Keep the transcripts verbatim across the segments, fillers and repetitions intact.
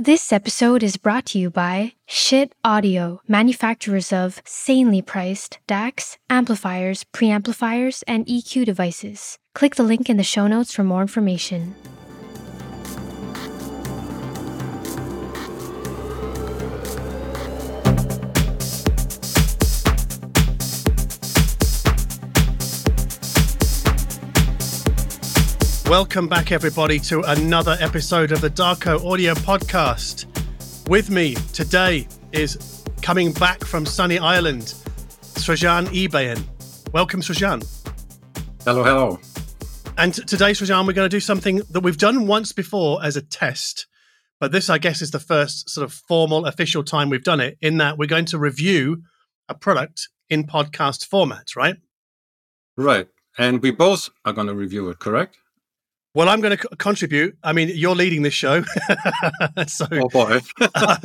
This episode is brought to you by Shiit Audio, manufacturers of sanely priced D A Cs, amplifiers, preamplifiers, and E Q devices. Click the link in the show notes for more information. Welcome back, everybody, to another episode of the Darko Audio Podcast. With me today is coming back from sunny Ireland, Srajan Ebaen. Welcome, Srajan. Hello, hello. And today, Srajan, we're going to do something that we've done once before as a test, but this, I guess, is the first sort of formal, official time we've done it, in that we're going to review a product in podcast format, right? Right. And we both are going to review it, correct? Well, I'm going to co- contribute. I mean, you're leading this show. so, oh, boy. uh,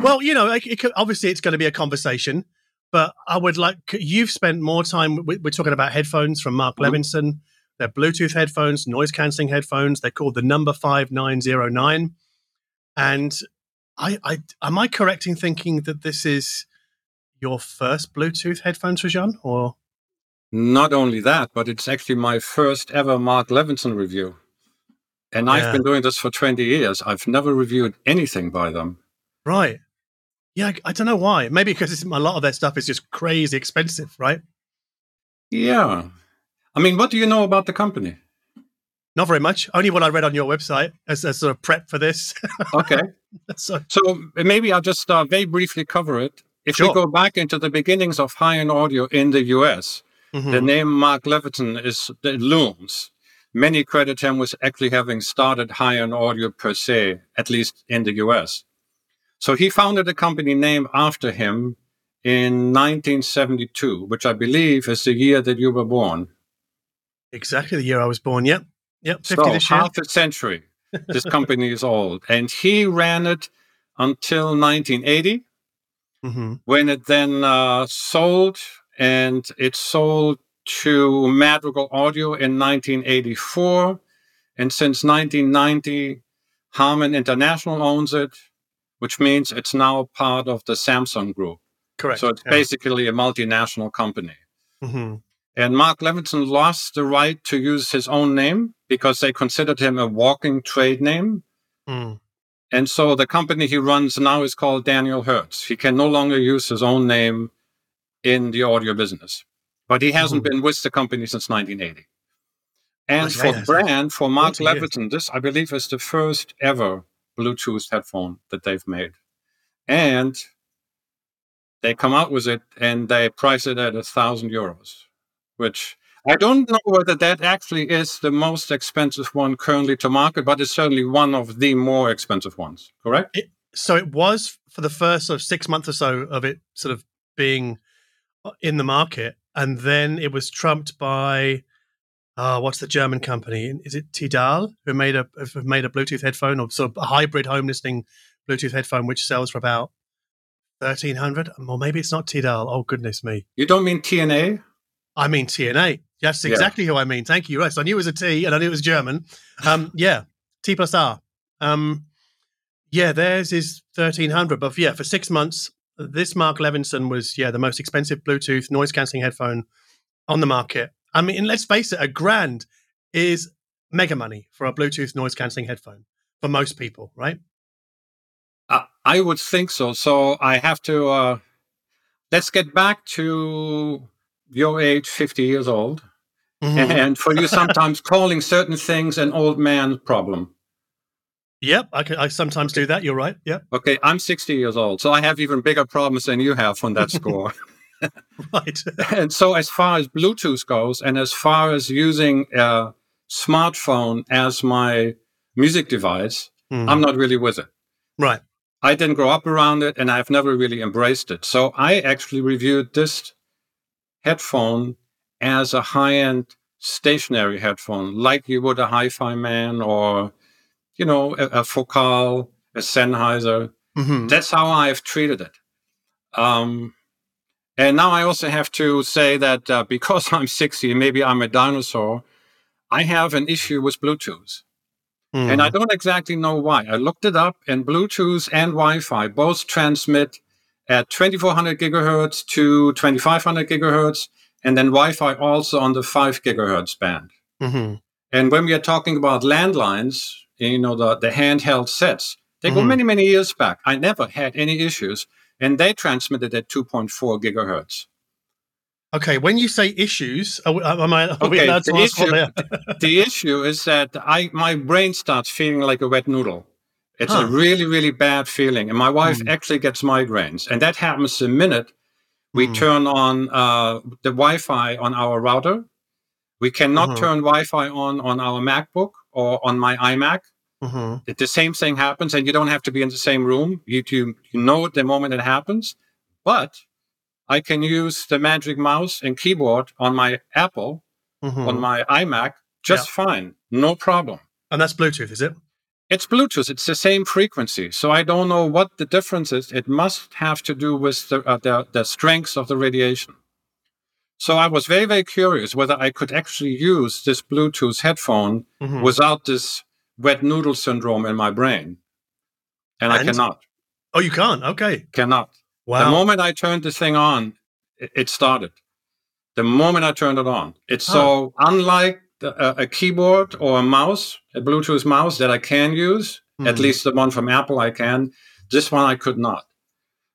well, you know, it, it could, obviously it's going to be a conversation, but I would like, you've spent more time, we're talking about headphones from Mark Levinson. They're Bluetooth headphones, noise-cancelling headphones. They're called the number five nine zero nine. And I, I, am I correct in thinking that this is your first Bluetooth headphone, Srajan, or...? Not only that, but it's actually my first ever Mark Levinson review. And yeah. I've been doing this for twenty years. I've never reviewed anything by them. Right. Yeah, I, I don't know why. Maybe because it's, a lot of their stuff is just crazy expensive, right? Yeah. I mean, what do you know about the company? Not very much. Only what I read on your website as a sort of prep for this. Okay. so, so maybe I'll just uh, very briefly cover it. If sure. we go back into the beginnings of high-end audio in the U S, mm-hmm. the name Mark Levinson is it looms. Many credit him with actually having started high-end audio per se, at least in the U S. So he founded a company named after him in nineteen seventy-two, which I believe is the year that you were born. Exactly the year I was born. Yep, yep. fifty so this year. Half a century. This company is old, and he ran it until nineteen eighty, mm-hmm. when it then uh, sold. And it sold to Madrigal Audio in nineteen eighty-four. And since nineteen ninety, Harman International owns it, which means it's now part of the Samsung group. Correct. So it's yeah. basically a multinational company. Mm-hmm. And Mark Levinson lost the right to use his own name because they considered him a walking trade name. Mm. And so the company he runs now is called Daniel Hertz. He can no longer use his own name in the audio business. But he hasn't mm-hmm. been with the company since nineteen eighty. And oh, yeah, for brand, for Mark Levinson, this, I believe, is the first ever Bluetooth headphone that they've made. And they come out with it, and they price it at one thousand euros, which I don't know whether that actually is the most expensive one currently to market, but it's certainly one of the more expensive ones, correct? It, so it was for the first sort of six months or so of it sort of being... in the market, and then it was trumped by uh, what's the German company? Is it Tidal who made a who made a Bluetooth headphone or sort of a hybrid home listening Bluetooth headphone, which sells for about thirteen hundred? Well, maybe it's not Tidal. Oh goodness me! You don't mean T N A? I mean T N A. That's exactly yeah. who I mean. Thank you. Yes, I knew it was a T, and I knew it was German. Um, yeah, T plus A. Um, yeah, theirs is thirteen hundred, but yeah, for six months. This Mark Levinson was, yeah, the most expensive Bluetooth noise-cancelling headphone on the market. I mean, let's face it, a grand is mega money for a Bluetooth noise-cancelling headphone for most people, right? Uh, I would think so. So I have to, uh, let's get back to your age, fifty years old, mm-hmm. and for you sometimes calling certain things an old man problem. Yep, I, can, I sometimes do that. You're right. Yep. Okay, I'm sixty years old, so I have even bigger problems than you have on that score. Right. And so as far as Bluetooth goes and as far as using a smartphone as my music device, mm-hmm. I'm not really with it. Right. I didn't grow up around it, and I've never really embraced it. So I actually reviewed this headphone as a high-end stationary headphone, like you would a HiFi Man or... you know, a, a Focal, a Sennheiser. Mm-hmm. That's how I've treated it. Um, and now I also have to say that uh, because I'm sixty, maybe I'm a dinosaur, I have an issue with Bluetooth. Mm. And I don't exactly know why. I looked it up, and Bluetooth and Wi-Fi both transmit at twenty-four hundred gigahertz to twenty-five hundred gigahertz, and then Wi-Fi also on the five gigahertz band. Mm-hmm. And when we are talking about landlines, you know, the, the handheld sets, they mm-hmm. go many, many years back. I never had any issues, and they transmitted at two point four gigahertz. Okay, when you say issues, are, am I, are okay, we allowed to ask issue, what they are? The issue is that I my brain starts feeling like a wet noodle. It's huh. a really, really bad feeling. And my wife mm. actually gets migraines. And that happens the minute we mm. turn on uh, the Wi-Fi on our router. We cannot mm-hmm. turn Wi-Fi on on our MacBook or on my iMac. Mm-hmm. The, the same thing happens, and you don't have to be in the same room. You, you, you know it the moment it happens. But I can use the magic mouse and keyboard on my Apple, mm-hmm. on my iMac, just yeah. fine. No problem. And that's Bluetooth, is it? It's Bluetooth. It's the same frequency. So I don't know what the difference is. It must have to do with the, uh, the, the strengths of the radiation. So I was very, very curious whether I could actually use this Bluetooth headphone mm-hmm. without this wet noodle syndrome in my brain. And, and I cannot. Oh, you can't? Okay. Cannot. Wow. The moment I turned this thing on, it started. The moment I turned it on. It's huh. so unlike a, a keyboard or a mouse, a Bluetooth mouse that I can use, mm. at least the one from Apple I can, this one I could not.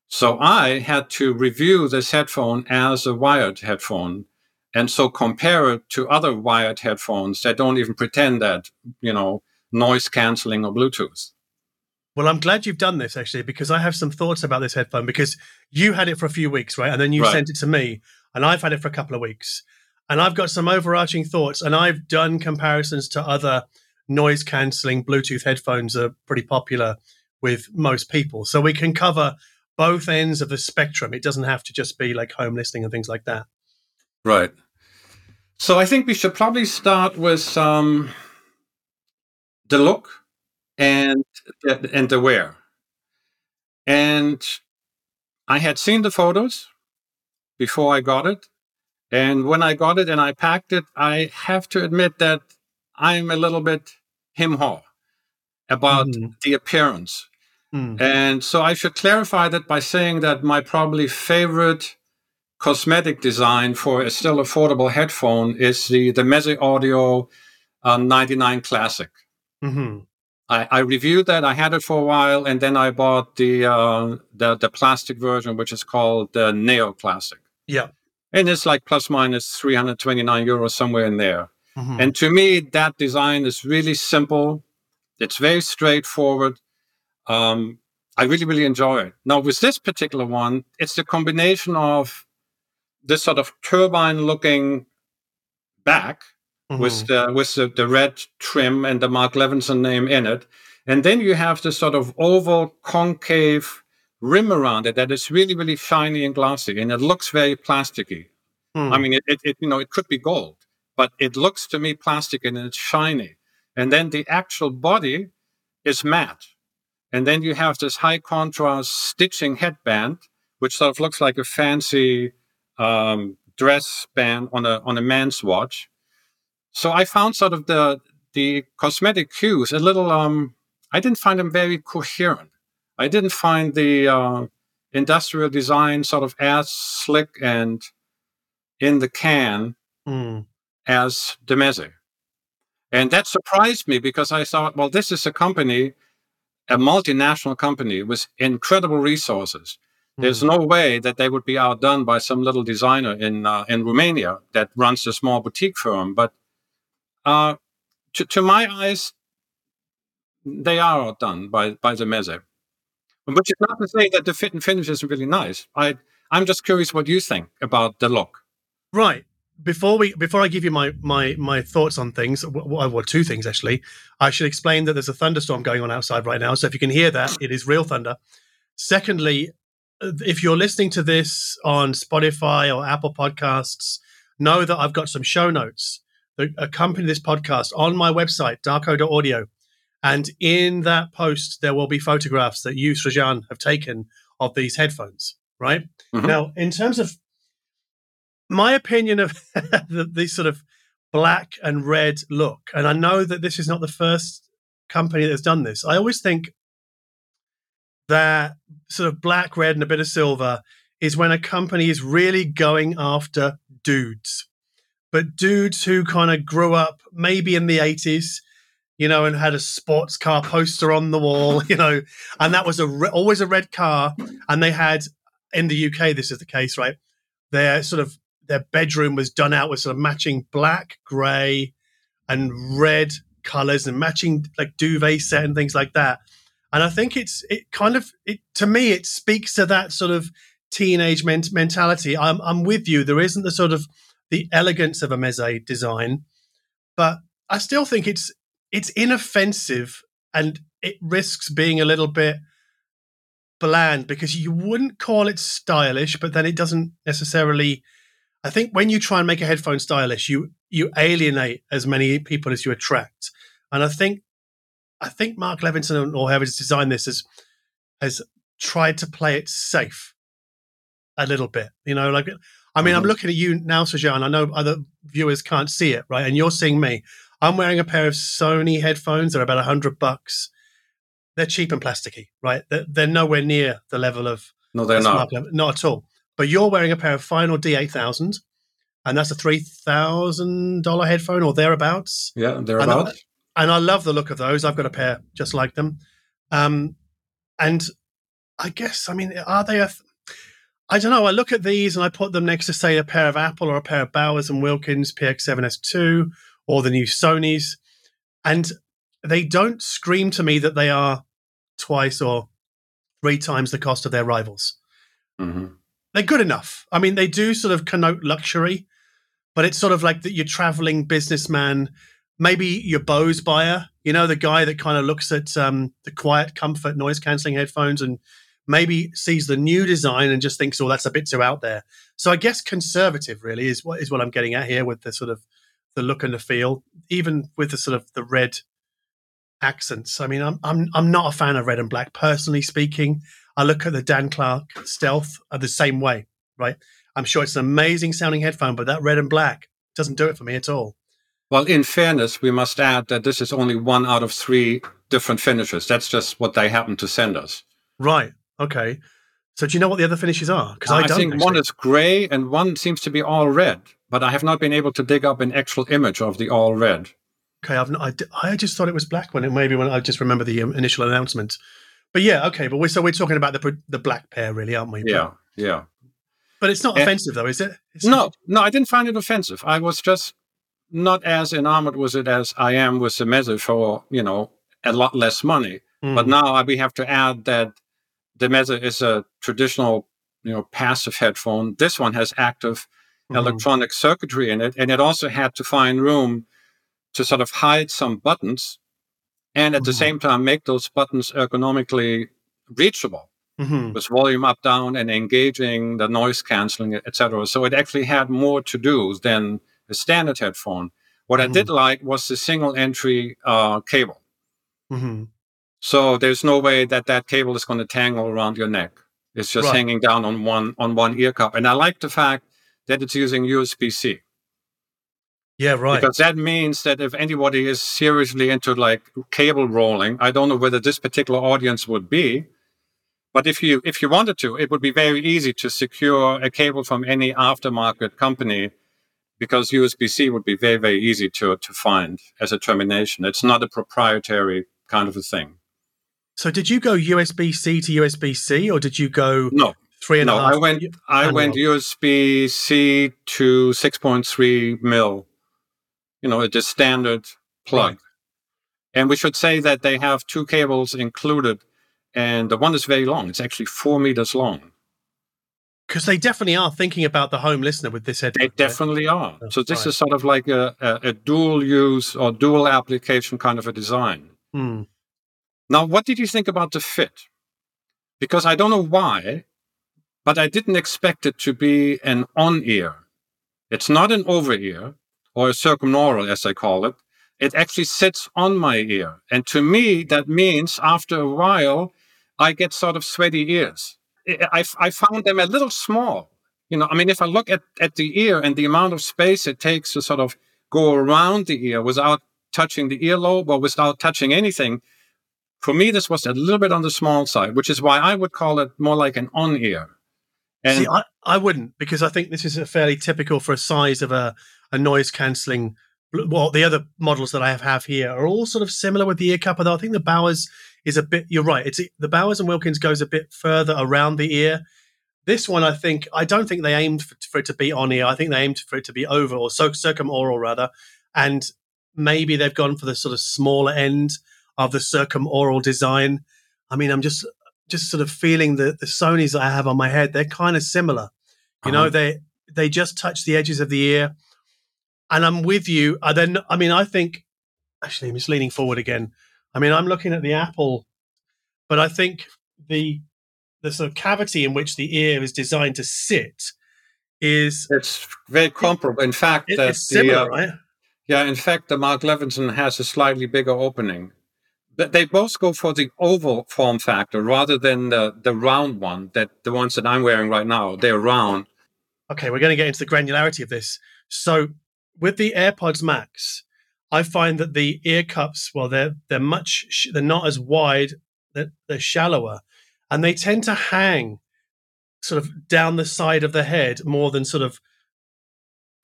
So I had to review this headphone as a wired headphone, and so compare it to other wired headphones that don't even pretend that, you know, noise cancelling or Bluetooth. Well, I'm glad you've done this, actually, because I have some thoughts about this headphone, because you had it for a few weeks, right? And then you right. sent it to me, and I've had it for a couple of weeks. And I've got some overarching thoughts, and I've done comparisons to other noise-cancelling Bluetooth headphones that are pretty popular with most people. So we can cover both ends of the spectrum. It doesn't have to just be like home listening and things like that. Right. So I think we should probably start with um, the look. And and the wear. And I had seen the photos before I got it. And when I got it and I packed it, I have to admit that I'm a little bit him-haw about mm. the appearance. Mm. And so I should clarify that by saying that my probably favorite cosmetic design for a still affordable headphone is the, the Meze Audio uh, ninety-nine Classic. Mm-hmm. I, I reviewed that. I had it for a while, and then I bought the uh, the, the plastic version, which is called the Neo Classic. Yeah, and it's like plus minus three hundred twenty-nine euros somewhere in there. Mm-hmm. And to me, that design is really simple. It's very straightforward. Um, I really, really enjoy it. Now with this particular one, it's the combination of this sort of turbine-looking back. Mm-hmm. With the with the, the red trim and the Mark Levinson name in it. And then you have this sort of oval, concave rim around it that is really, really shiny and glossy, and it looks very plasticky. Mm. I mean, it, it, it you know, it could be gold, but it looks to me plastic and it's shiny. And then the actual body is matte. And then you have this high contrast stitching headband, which sort of looks like a fancy um, dress band on a on a man's watch. So I found sort of the the cosmetic cues a little, um, I didn't find them very coherent. I didn't find the uh, industrial design sort of as slick and in the can mm. as the Meze. And that surprised me because I thought, well, this is a company, a multinational company with incredible resources. Mm. There's no way that they would be outdone by some little designer in uh, in Romania that runs a small boutique firm, but Uh, to, to my eyes, they are outdone by, by the Meze. Which is not to say that the fit and finish isn't really nice. I, I'm just curious what you think about the look. Right. Before we before I give you my, my, my thoughts on things, well, well, two things actually, I should explain that there's a thunderstorm going on outside right now. So if you can hear that, it is real thunder. Secondly, if you're listening to this on Spotify or Apple Podcasts, know that I've got some show notes that accompany this podcast on my website, darko dot audio. And in that post, there will be photographs that you, Srajan, have taken of these headphones, right? Mm-hmm. Now, in terms of my opinion of the, the sort of black and red look, and I know that this is not the first company that's done this. I always think that sort of black, red, and a bit of silver is when a company is really going after dudes, but dudes who kind of grew up maybe in the eighties, you know, and had a sports car poster on the wall, you know, and that was a re- always a red car. And they had, in the U K, this is the case, right? Their sort of, their bedroom was done out with sort of matching black, grey and red colours and matching like duvet set and things like that. And I think it's, it kind of, it to me, it speaks to that sort of teenage men- mentality. I'm, I'm with you. There isn't the sort of the elegance of a Meze design, but I still think it's, it's inoffensive and it risks being a little bit bland because you wouldn't call it stylish, but then it doesn't necessarily. I think when you try and make a headphone stylish, you you alienate as many people as you attract. And I think I think Mark Levinson or whoever's designed this has has tried to play it safe a little bit. You know, like I mean, mm-hmm. I'm looking at you now, Srajan. I know other viewers can't see it, right? And you're seeing me. I'm wearing a pair of Sony headphones. They're about a hundred bucks. They're cheap and plasticky, right? They're, they're nowhere near the level of no, they're not level, not at all. But you're wearing a pair of Final D eight thousand, and that's a three thousand dollar headphone or thereabouts. Yeah, thereabouts. And, and I love the look of those. I've got a pair just like them. Um, and I guess I mean, are they? A th- I don't know. I look at these and I put them next to, say, a pair of Apple or a pair of Bowers and Wilkins P X seven S two. Or the new Sonys, and they don't scream to me that they are twice or three times the cost of their rivals. Mm-hmm. They're good enough. I mean, they do sort of connote luxury, but it's sort of like that you're traveling businessman, maybe your Bose buyer, you know, the guy that kind of looks at um, the Quiet Comfort noise-cancelling headphones and maybe sees the new design and just thinks, oh, that's a bit too out there. So I guess conservative really is what is what I'm getting at here with the sort of the look and the feel, even with the sort of the red accents. I mean, I'm I'm I'm not a fan of red and black, personally speaking. I look at the Dan Clark Stealth the same way, right? I'm sure it's an amazing sounding headphone, but that red and black doesn't do it for me at all. Well, in fairness, we must add that this is only one out of three different finishes. That's just what they happen to send us. Right. Okay. So do you know what the other finishes are? Because I, I don't think actually. One is grey and one seems to be all red, but I have not been able to dig up an actual image of the all red. Okay, I've not, I, I just thought it was black when it maybe when I just remember the initial announcement. But yeah, okay, but we're so we're talking about the the black pair, really, aren't we? Yeah, but, yeah. But it's not and, offensive, though, is it? It's no, not, no, I didn't find it offensive. I was just not as enamored with it as I am with the Meze for you know a lot less money. Mm. But now we have to add that. The Meze is a traditional, you know, passive headphone. This one has active mm-hmm. electronic circuitry in it, and it also had to find room to sort of hide some buttons and at mm-hmm. the same time make those buttons ergonomically reachable mm-hmm. with volume up, down, and engaging the noise cancelling, et cetera. So it actually had more to do than a standard headphone. What mm-hmm. I did like was the single entry uh, cable. Mm-hmm. So there's no way that that cable is going to tangle around your neck. It's just right. hanging down on one on one ear cup. And I like the fact that it's using U S B C. Yeah, right. Because that means that if anybody is seriously into like cable rolling, I don't know whether this particular audience would be, but if you if you wanted to, it would be very easy to secure a cable from any aftermarket company because U S B C would be very, very easy to to find as a termination. It's not a proprietary kind of a thing. So did you go U S B C to U S B C, or did you go no, three and no, a half? No, I went I went U S B C to six point three mil, you know, it's a standard plug. Right. And we should say that they have two cables included, and the one is very long. It's actually four meters long. Because they definitely are thinking about the home listener with this headphone. They definitely are. Oh, so this right. is sort of like a, a, a dual use or dual application kind of a design. Hmm. Now, what did you think about the fit? Because I don't know why, but I didn't expect it to be an on-ear. It's not an over-ear or a circumnoral, as they call it. It actually sits on my ear. And to me, that means after a while, I get sort of sweaty ears. I, I found them a little small. You know, I mean, if I look at, at the ear and the amount of space it takes to sort of go around the ear without touching the earlobe or without touching anything. For me, this was a little bit on the small side, which is why I would call it more like an on-ear. And See, I, I wouldn't, because I think this is a fairly typical for a size of a, a noise-cancelling. Well, the other models that I have, have here are all sort of similar with the ear cup, although I think the Bowers is a bit, you're right, it's the Bowers and Wilkins goes a bit further around the ear. This one, I think, I don't think they aimed for, for it to be on ear. I think they aimed for it to be over or so, circum-oral, rather. And maybe they've gone for the sort of smaller end of the circum-oral design. I mean, I'm just just sort of feeling the, the Sonys that I have on my head, they're kind of similar. You uh-huh. know, they they just touch the edges of the ear. And I'm with you. I then, I mean, I think, actually, I'm just leaning forward again. I mean, I'm looking at the Apple, but I think the the sort of cavity in which the ear is designed to sit is it's very comparable. In fact, it, that it's the, similar, uh, right? Yeah, in fact, the Mark Levinson has a slightly bigger opening. But they both go for the oval form factor rather than the the round one. That the ones that I'm wearing right now, they're round. Okay, we're going to get into the granularity of this. So with the AirPods Max, I find that the ear cups, well, they're they're much, sh- they're not as wide, they're, they're shallower, and they tend to hang sort of down the side of the head more than sort of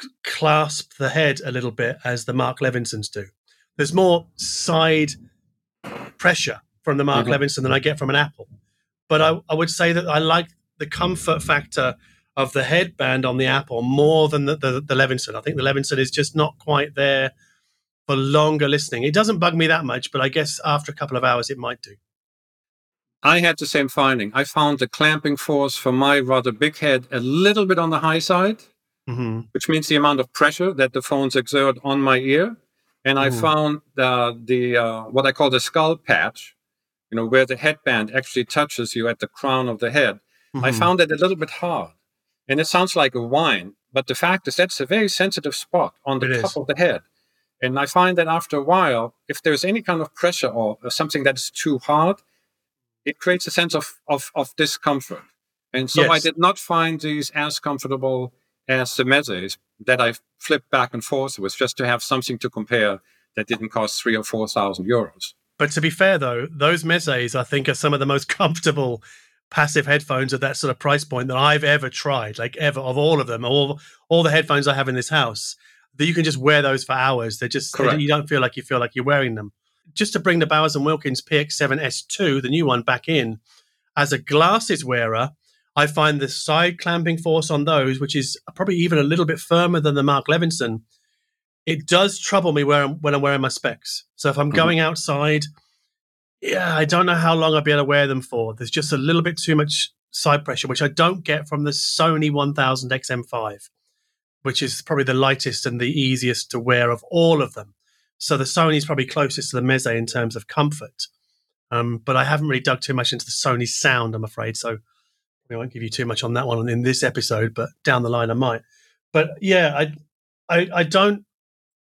c- clasp the head a little bit as the Mark Levinsons do. There's more side pressure from the Mark mm-hmm. Levinson than I get from an Apple. But I, I would say that I like the comfort factor of the headband on the Apple more than the, the, the Levinson. I think the Levinson is just not quite there for longer listening. It doesn't bug me that much, but I guess after a couple of hours it might do. I had the same finding. I found the clamping force for my rather big head a little bit on the high side, mm-hmm. which means the amount of pressure that the phones exert on my ear. And I mm. found uh, the uh, what I call the skull patch, you know, where the headband actually touches you at the crown of the head. Mm-hmm. I found it a little bit hard. And it sounds like a whine, but the fact is that's a very sensitive spot on the it top is. of the head. And I find that after a while, if there's any kind of pressure or, or something that's too hard, it creates a sense of, of, of discomfort. And so yes. I did not find these as comfortable as the Mezes that I flipped back and forth with just to have something to compare that didn't cost three or four thousand euros. But to be fair, though, those Mezes, I think, are some of the most comfortable passive headphones at that sort of price point that I've ever tried, like ever, of all of them, all, all the headphones I have in this house. That you can just wear those for hours. They're just, they, you don't feel like you feel like you're wearing them. Just to bring the Bowers and Wilkins P X seven S two, the new one, back in, as a glasses wearer, I find the side clamping force on those, which is probably even a little bit firmer than the Mark Levinson, it does trouble me where I'm, when I'm wearing my specs. So if I'm mm-hmm. going outside, yeah, I don't know how long I'll be able to wear them for. There's just a little bit too much side pressure, which I don't get from the Sony one thousand X M four. Which is probably the lightest and the easiest to wear of all of them. So the Sony is probably closest to the Meze in terms of comfort. Um, but I haven't really dug too much into the Sony sound, I'm afraid. So I won't give you too much on that one in this episode, but down the line I might. But yeah, I I, I don't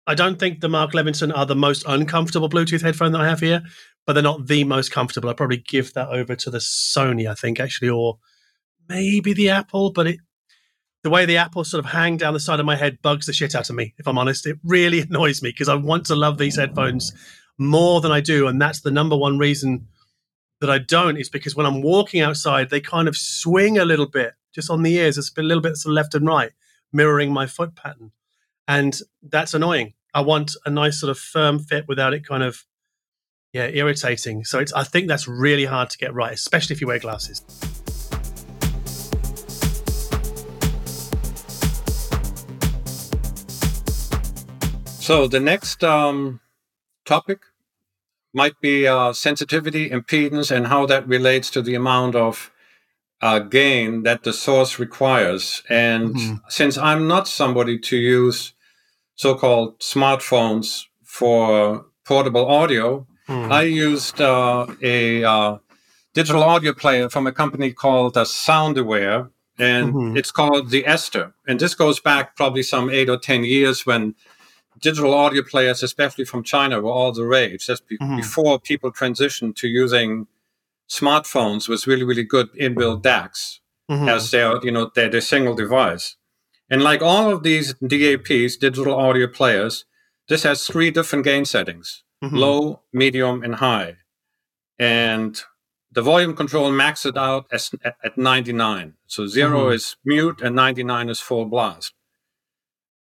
I don't think the Mark Levinson are the most uncomfortable Bluetooth headphone that I have here, but they're not the most comfortable. I'd probably give that over to the Sony, I think, actually, or maybe the Apple, but it the way the Apple sort of hang down the side of my head bugs the shit out of me, if I'm honest. It really annoys me because I want to love these headphones more than I do, and that's the number one reason that I don't is because when I'm walking outside, they kind of swing a little bit just on the ears. It's a little bit to the left and right, mirroring my foot pattern, and that's annoying. I want a nice sort of firm fit without it kind of, yeah, irritating. So it's I think that's really hard to get right, especially if you wear glasses. So the next um, topic might be uh, sensitivity, impedance, and how that relates to the amount of uh, gain that the source requires. And mm-hmm. since I'm not somebody to use so-called smartphones for portable audio, mm. I used uh, a uh, digital audio player from a company called uh, SoundAware, and mm-hmm. it's called the Esther. And this goes back probably some eight or ten years when digital audio players, especially from China, were all the rage. That's be- mm-hmm. before people transitioned to using smartphones with really, really good inbuilt D A Cs mm-hmm. as their, you know, their, their single device. And like all of these D A Ps, digital audio players, This has three different gain settings, mm-hmm. low, medium, and high. And the volume control maxed it out as, at, at ninety-nine. So zero mm-hmm. is mute and ninety-nine is full blast.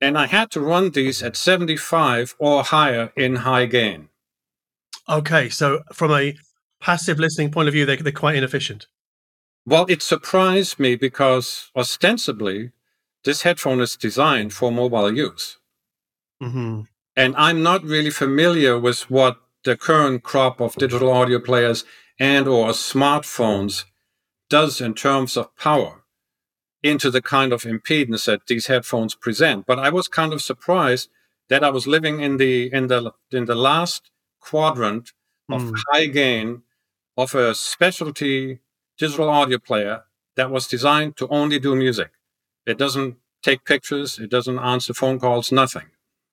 And I had to run these at seventy-five or higher in high gain. Okay, so from a passive listening point of view, they're, they're quite inefficient. Well, it surprised me because ostensibly this headphone is designed for mobile use. Mm-hmm. And I'm not really familiar with what the current crop of digital audio players and or smartphones does in terms of power into the kind of impedance that these headphones present. But I was kind of surprised that I was living in the in the in the last quadrant of mm. high gain of a specialty digital audio player that was designed to only do music. It doesn't take pictures, it doesn't answer phone calls, nothing.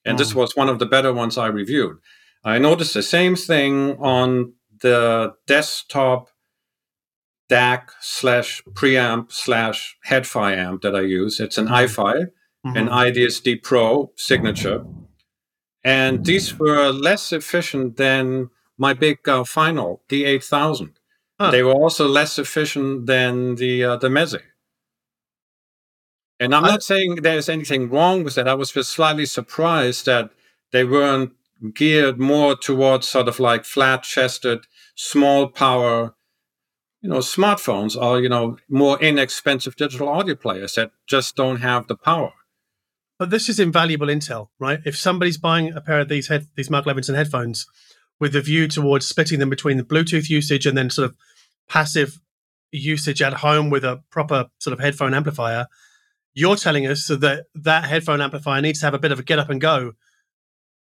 And mm. this was one of the better ones I reviewed. I noticed the same thing on the desktop D A C slash preamp slash HeadFi amp that I use. It's an iFi, mm-hmm. an I D S D Pro signature. And these were less efficient than my big uh, Final D eight thousand. Huh. They were also less efficient than the, uh, the Meze. And I'm I- not saying there's anything wrong with that. I was just slightly surprised that they weren't geared more towards sort of like flat-chested, small power, you know, smartphones or, you know, more inexpensive digital audio players that just don't have the power. But this is invaluable intel, right? If somebody's buying a pair of these head, these Mark Levinson headphones with a view towards splitting them between the Bluetooth usage and then sort of passive usage at home with a proper sort of headphone amplifier, you're telling us that that headphone amplifier needs to have a bit of a get up and go.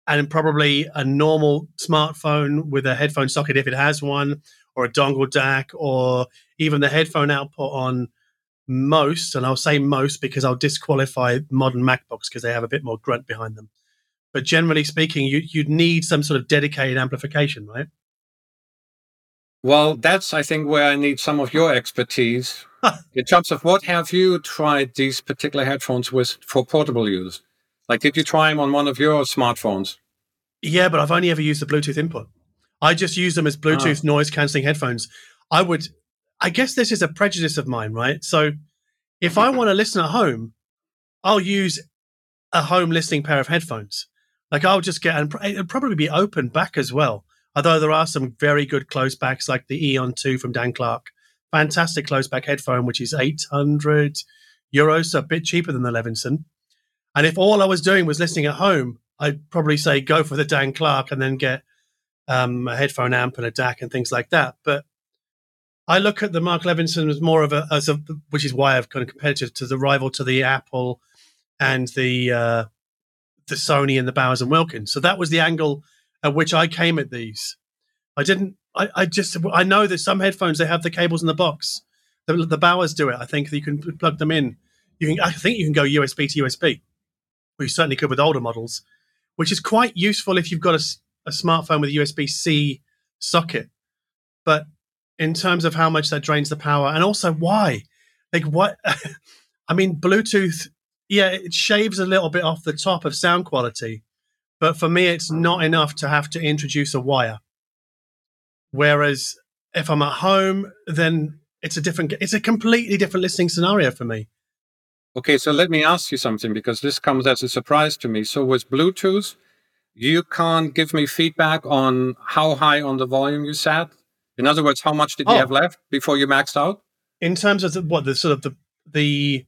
And probably a normal smartphone with a headphone socket, if it has one, or a dongle D A C, or even the headphone output on most, and I'll say most because I'll disqualify modern MacBooks because they have a bit more grunt behind them. But generally speaking, you, you'd need some sort of dedicated amplification, right? Well, that's, I think, where I need some of your expertise. In terms of what have you tried these particular headphones with for portable use? Like, did you try them on one of your smartphones? Yeah, but I've only ever used the Bluetooth input. I just use them as Bluetooth ah. noise-cancelling headphones. I would, I guess this is a prejudice of mine, right? So if I want to listen at home, I'll use a home listening pair of headphones. Like, I'll just get, and it'll probably be open back as well. Although there are some very good close backs, like the Eon two from Dan Clark. Fantastic close back headphone, which is eight hundred euros, so a bit cheaper than the Levinson. And if all I was doing was listening at home, I'd probably say go for the Dan Clark and then get um, a headphone amp and a D A C and things like that. But I look at the Mark Levinson as more of a, as a which is why I've kind of compared it to the rival to the Apple and the uh, the Sony and the Bowers and Wilkins. So that was the angle at which I came at these. I didn't. I, I just. I know that some headphones they have the cables in the box. The, the Bowers do it. I think that you can plug them in. You can. I think you can go U S B to U S B. We certainly could with older models, which is quite useful if you've got a, a smartphone with a U S B C socket. But in terms of how much that drains the power and also why, like what, I mean, Bluetooth, yeah, it shaves a little bit off the top of sound quality. But for me, it's not enough to have to introduce a wire. Whereas if I'm at home, then it's a different, it's a completely different listening scenario for me. Okay, so let me ask you something, because this comes as a surprise to me. So with Bluetooth, you can't give me feedback on how high on the volume you sat? In other words, how much did oh. you have left before you maxed out? In terms of the, what, the sort of the, the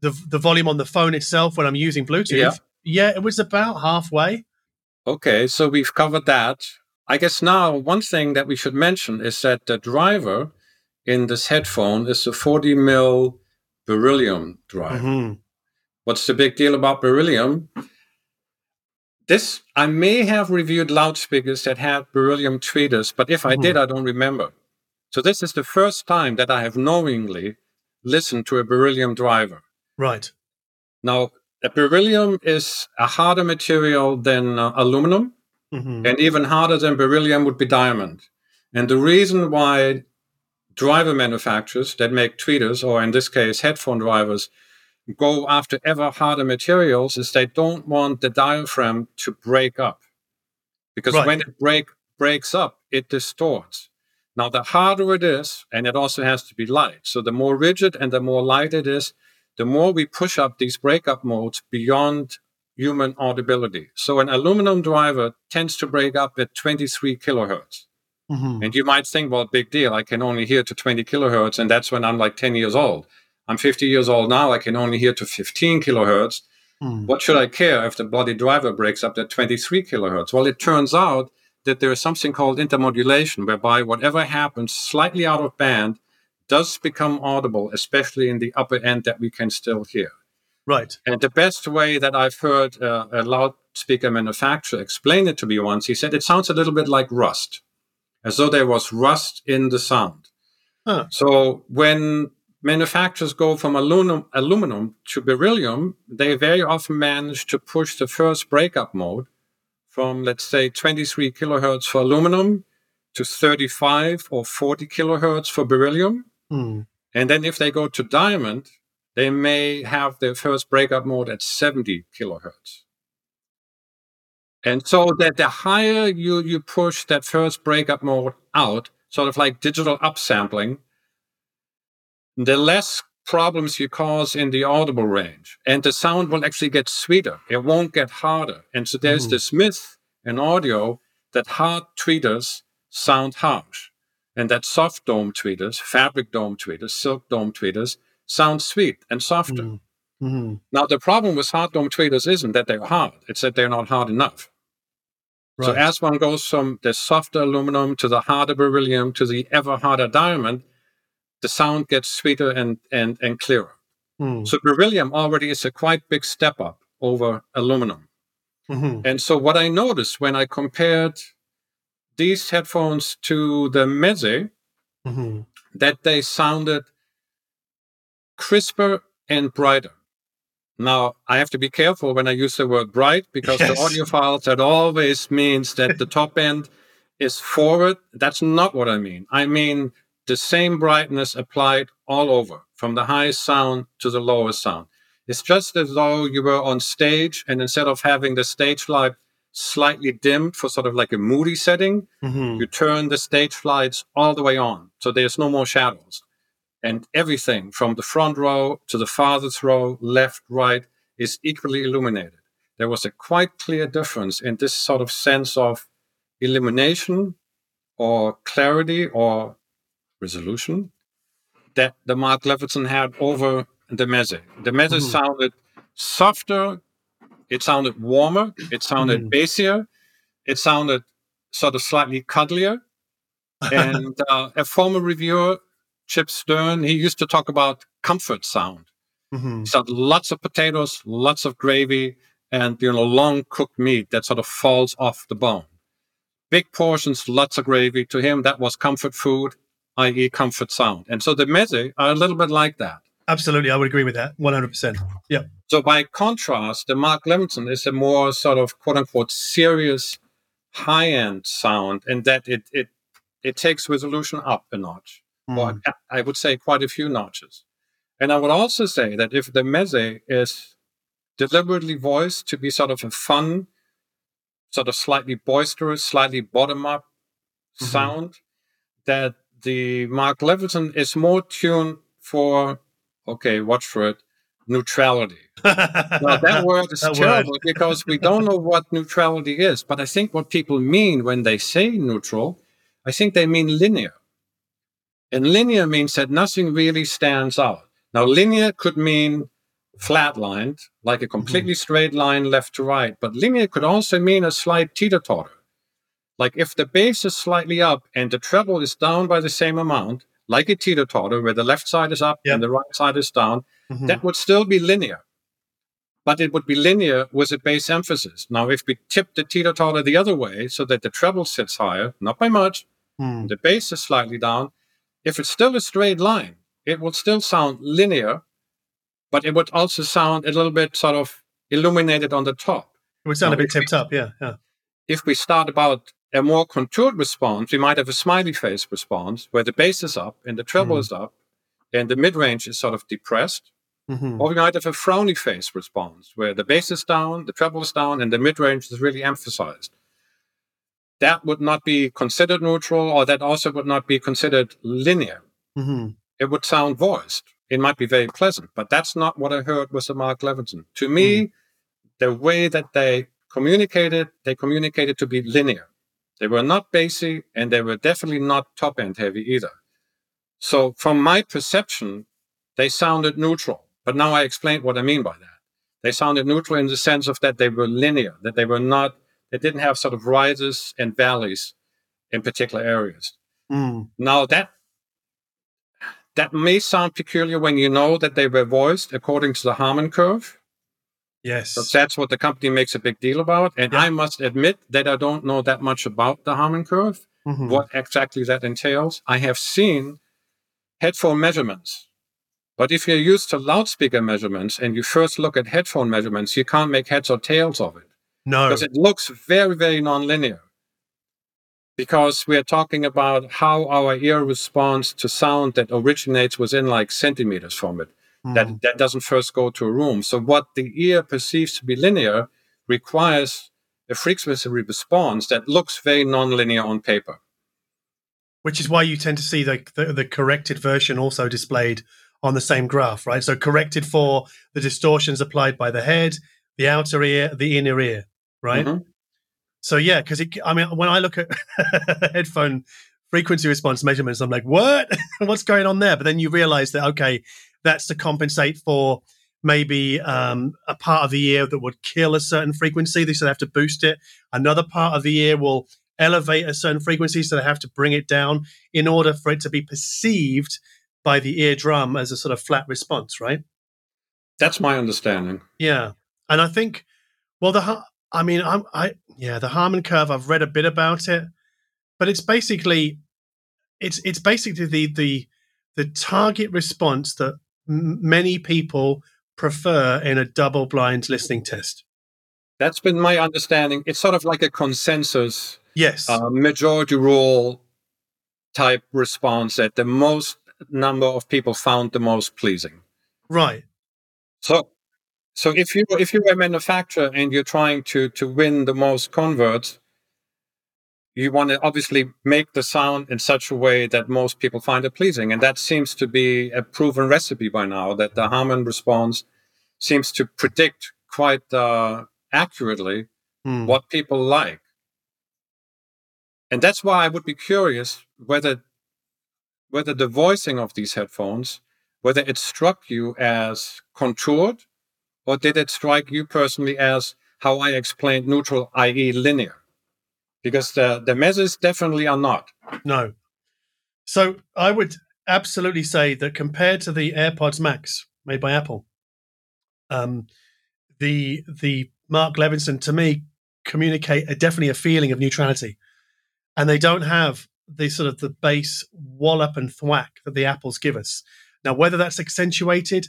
the the volume on the phone itself when I'm using Bluetooth? Yeah. yeah, it was about halfway. Okay, so we've covered that. I guess now one thing that we should mention is that the driver in this headphone is a forty mil... beryllium drive. Mm-hmm. What's the big deal about beryllium? This, I may have reviewed loudspeakers that had beryllium tweeters, but if I mm-hmm. did, I don't remember. So this is the first time that I have knowingly listened to a beryllium driver. Right. Now, a beryllium is a harder material than uh, aluminum, mm-hmm. and even harder than beryllium would be diamond. And the reason why driver manufacturers that make tweeters, or in this case, headphone drivers, go after ever harder materials is they don't want the diaphragm to break up. Because right. when it break, breaks up, it distorts. Now, the harder it is, and it also has to be light. So the more rigid and the more light it is, the more we push up these breakup modes beyond human audibility. So an aluminum driver tends to break up at twenty-three kilohertz. Mm-hmm. And you might think, well, big deal, I can only hear to twenty kilohertz, and that's when I'm like ten years old. I'm fifty years old now, I can only hear to fifteen kilohertz. Mm. What should I care if the bloody driver breaks up at twenty-three kilohertz? Well, it turns out that there is something called intermodulation, whereby whatever happens slightly out of band does become audible, especially in the upper end that we can still hear. Right. And the best way that I've heard uh, a loudspeaker manufacturer explain it to me once, he said, it sounds a little bit like rust, as though there was rust in the sound. Huh. So when manufacturers go from aluminum, aluminum to beryllium, they very often manage to push the first breakup mode from, let's say, twenty-three kilohertz for aluminum to thirty-five or forty kilohertz for beryllium. Hmm. And then if they go to diamond, they may have their first breakup mode at seventy kilohertz. And so that the higher you, you push that first breakup mode out, sort of like digital upsampling, the less problems you cause in the audible range. And the sound will actually get sweeter. It won't get harder. And so there's mm. this myth in audio that hard tweeters sound harsh and that soft dome tweeters, fabric dome tweeters, silk dome tweeters sound sweet and softer. Mm. Mm-hmm. Now, the problem with hard dome tweeters isn't that they're hard. It's that they're not hard enough. Right. So as one goes from the softer aluminum to the harder beryllium to the ever harder diamond, the sound gets sweeter and and, and clearer. Mm. So beryllium already is a quite big step up over aluminum. Mm-hmm. And so what I noticed when I compared these headphones to the Meze, mm-hmm. that they sounded crisper and brighter. Now, I have to be careful when I use the word bright, because yes. the audiophiles, that always means that the top end is forward. That's not what I mean. I mean the same brightness applied all over, from the highest sound to the lowest sound. It's just as though you were on stage, and instead of having the stage light slightly dimmed for sort of like a moody setting, mm-hmm. you turn the stage lights all the way on, so there's no more shadows. And everything from the front row to the farthest row, left, right, is equally illuminated. There was a quite clear difference in this sort of sense of illumination or clarity or resolution that the Mark Levinson had over the Meze. The Meze mm. sounded softer, it sounded warmer, it sounded mm. bassier, it sounded sort of slightly cuddlier. And uh, a former reviewer, Chip Stern, he used to talk about comfort sound. Mm-hmm. He said lots of potatoes, lots of gravy, and you know, long cooked meat that sort of falls off the bone. Big portions, lots of gravy. To him, that was comfort food, that is comfort sound. And so the Meze are a little bit like that. Absolutely, I would agree with that, one hundred percent. Yeah. So by contrast, the Mark Levinson is a more sort of quote-unquote serious high-end sound, in that it it it takes resolution up a notch, mm. or I would say quite a few notches. And I would also say that if the Meze is deliberately voiced to be sort of a fun, sort of slightly boisterous, slightly bottom-up mm-hmm. sound, that the Mark Levinson is more tuned for, okay, watch for it, neutrality. Now, that word is that terrible word. Because we don't know what neutrality is. But I think what people mean when they say neutral, I think they mean linear. And linear means that nothing really stands out. Now, linear could mean flatlined, like a completely mm-hmm. straight line left to right. But linear could also mean a slight teeter-totter. Like if the bass is slightly up and the treble is down by the same amount, like a teeter-totter where the left side is up yep. and the right side is down, mm-hmm. that would still be linear. But it would be linear with a bass emphasis. Now, if we tip the teeter-totter the other way so that the treble sits higher, not by much, mm. the bass is slightly down, if it's still a straight line, it will still sound linear, but it would also sound a little bit sort of illuminated on the top. It would sound now, a bit tipped we, up, yeah, yeah. If we start about a more contoured response, we might have a smiley face response where the bass is up and the treble mm. is up and the mid-range is sort of depressed. Mm-hmm. Or we might have a frowny face response where the bass is down, the treble is down, and the mid-range is really emphasized. That would not be considered neutral, or that also would not be considered linear. Mm-hmm. It would sound voiced. It might be very pleasant, but that's not what I heard with the Mark Levinson. To me, mm. the way that they communicated, they communicated to be linear. They were not bassy, and they were definitely not top-end heavy either. So from my perception, they sounded neutral. But now I explained what I mean by that. They sounded neutral in the sense of that they were linear, that they were not, they didn't have sort of rises and valleys in particular areas. Mm. Now that that may sound peculiar when you know that they were voiced according to the Harman Curve. Yes. So that's what the company makes a big deal about. And yeah. I must admit that I don't know that much about the Harman Curve, mm-hmm. what exactly that entails. I have seen headphone measurements. But if you're used to loudspeaker measurements and you first look at headphone measurements, you can't make heads or tails of it. No. Because it looks very, very nonlinear. Because we are talking about how our ear responds to sound that originates within like centimeters from it. Mm. That, that doesn't first go to a room. So what the ear perceives to be linear requires a frequency response that looks very nonlinear on paper. Which is why you tend to see the, the, the corrected version also displayed on the same graph, right? So corrected for the distortions applied by the head, the outer ear, the inner ear, right? Mm-hmm. So, yeah, because it, I mean, when I look at headphone frequency response measurements, I'm like, what? What's going on there? But then you realize that, okay, that's to compensate for maybe um, a part of the ear that would kill a certain frequency. They still have to boost it. Another part of the ear will elevate a certain frequency, so they have to bring it down in order for it to be perceived by the eardrum as a sort of flat response, right? That's my understanding. Yeah. And I think, well, the... I mean, I'm, I yeah, the Harman Curve. I've read a bit about it, but it's basically, it's it's basically the the the target response that m- many people prefer in a double-blind listening test. That's been my understanding. It's sort of like a consensus, yes, uh, majority rule type response that the most number of people found the most pleasing. Right. So. So if you if you're a manufacturer and you're trying to, to win the most converts, you want to obviously make the sound in such a way that most people find it pleasing. And that seems to be a proven recipe by now, that the Harman response seems to predict quite uh, accurately mm. what people like. And that's why I would be curious whether whether the voicing of these headphones, whether it struck you as contoured, or did it strike you personally as how I explained neutral, that is linear? Because the, the Mezes definitely are not. No. So I would absolutely say that compared to the AirPods Max made by Apple, um, the the Mark Levinson, to me, communicate a, definitely a feeling of neutrality. And they don't have the sort of the bass wallop and thwack that the Apples give us. Now, whether that's accentuated,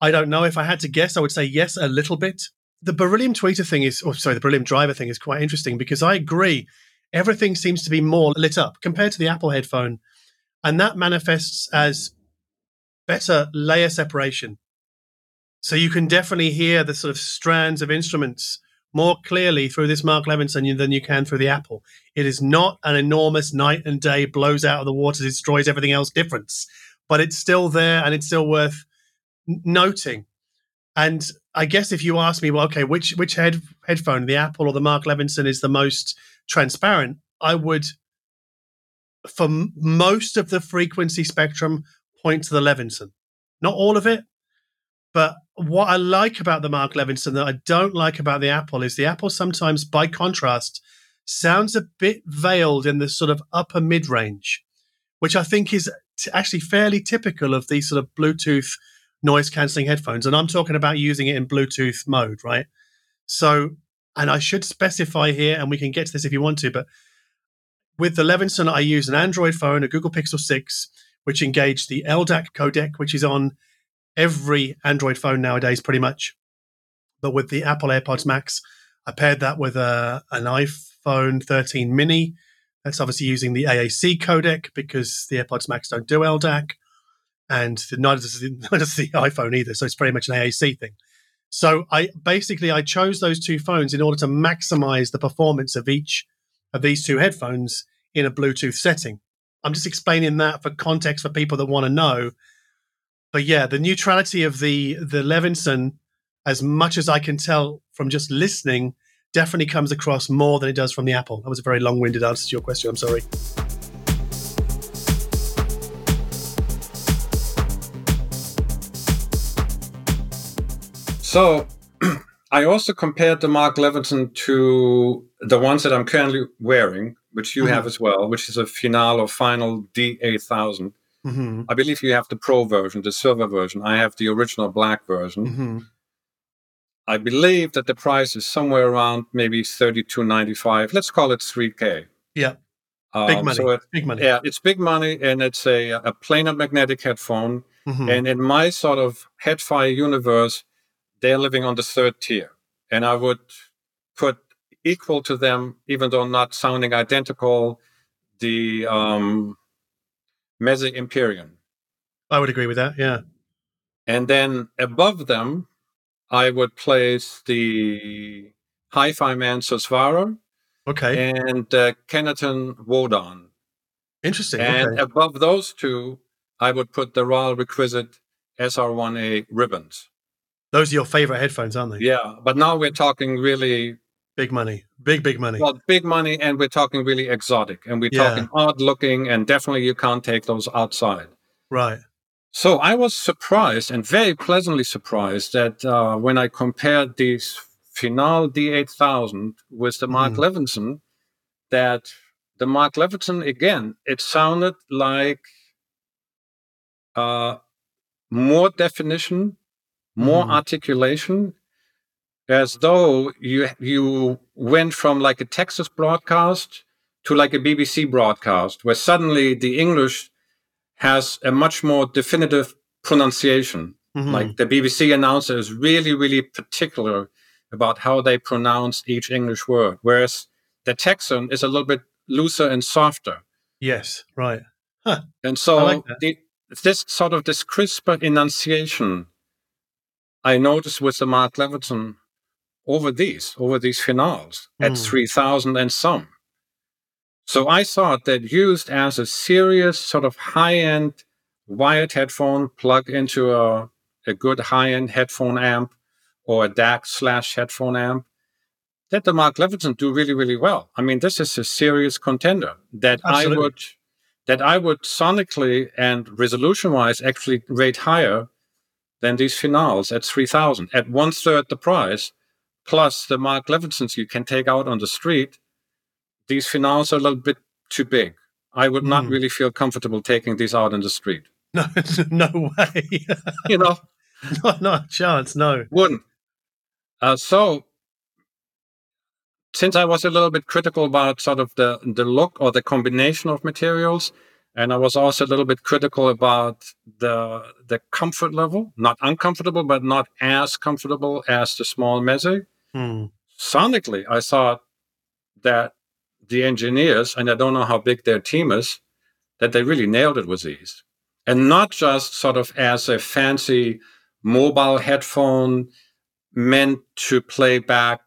I don't know. If I had to guess, I would say yes, a little bit. The beryllium tweeter thing is, or sorry, the beryllium driver thing is quite interesting, because I agree, everything seems to be more lit up compared to the Apple headphone. And that manifests as better layer separation. So you can definitely hear the sort of strands of instruments more clearly through this Mark Levinson than you can through the Apple. It is not an enormous night and day, blows out of the water, destroys everything else difference, but it's still there and it's still worth noting. And I guess if you ask me, well, okay, which which head, headphone, the Apple or the Mark Levinson, is the most transparent, I would, for m- most of the frequency spectrum, point to the Levinson. Not all of it, but what I like about the Mark Levinson that I don't like about the Apple is the Apple sometimes, by contrast, sounds a bit veiled in the sort of upper mid-range, which I think is t- actually fairly typical of the sort of Bluetooth noise-cancelling headphones, and I'm talking about using it in Bluetooth mode, right? So, and I should specify here, and we can get to this if you want to, but with the Levinson, I use an Android phone, a Google Pixel six, which engaged the L D A C codec, which is on every Android phone nowadays, pretty much. But with the Apple AirPods Max, I paired that with a, an iPhone thirteen mini. That's obviously using the A A C codec because the AirPods Max don't do L D A C. and neither does the, neither does the iPhone either. So it's pretty much an A A C thing. So I basically I chose those two phones in order to maximize the performance of each of these two headphones in a Bluetooth setting. I'm just explaining that for context for people that want to know. But yeah, the neutrality of the the Levinson, as much as I can tell from just listening, definitely comes across more than it does from the Apple. That was a very long-winded answer to your question. I'm sorry. So I also compared the Mark Levinson to the ones that I'm currently wearing, which you mm-hmm. have as well, which is a Final or Final D eight thousand. Mm-hmm. I believe you have the Pro version, the silver version. I have the original black version. Mm-hmm. I believe that the price is somewhere around maybe thirty-two ninety-five. Let's call it three K. Yeah, um, big money. So it, big money. Yeah, it's big money, and it's a, a planar magnetic headphone. Mm-hmm. And in my sort of HeadFi universe, they're living on the third tier. And I would put equal to them, even though not sounding identical, the um, Meze Empyrean. I would agree with that, yeah. And then above them, I would place the HiFi Man Susvara, okay, and uh, Kenaton Wodan. Interesting. And okay. above those two, I would put the Royal Requisite S R one A ribbons. Those are your favorite headphones, aren't they? Yeah, but now we're talking really big money, big big money. Well, big money, and we're talking really exotic, and we're yeah. talking odd looking, and definitely you can't take those outside. Right. So I was surprised and very pleasantly surprised that uh, when I compared these Final D eight thousand with the Mark mm. Levinson, that the Mark Levinson, again, it sounded like uh, more definition, more mm. articulation, as though you you went from like a Texas broadcast to like a B B C broadcast, where suddenly the English has a much more definitive pronunciation. Mm-hmm. Like the B B C announcer is really, really particular about how they pronounce each English word, whereas the Texan is a little bit looser and softer. Yes, right. Huh. And so like the, this sort of this crisper enunciation I noticed with the Mark Levinson over these, over these Finals mm. at three thousand and some. So I thought that used as a serious sort of high-end wired headphone plugged into a, a good high-end headphone amp or a D A C slash headphone amp, that the Mark Levinson do really, really well. I mean, this is a serious contender that Absolutely. I would that I would sonically and resolution-wise actually rate higher than these Finals at three thousand, at one-third the price, plus the Mark Levinsons you can take out on the street. These Finals are a little bit too big. I would not mm. really feel comfortable taking these out in the street. No, no way. You know? Not, not a chance, no. Wouldn't. Uh, so, since I was a little bit critical about sort of the, the look or the combination of materials, and I was also a little bit critical about the the comfort level, not uncomfortable, but not as comfortable as the small Meze. Mm. Sonically, I thought that the engineers, and I don't know how big their team is, that they really nailed it with these. And not just sort of as a fancy mobile headphone meant to play back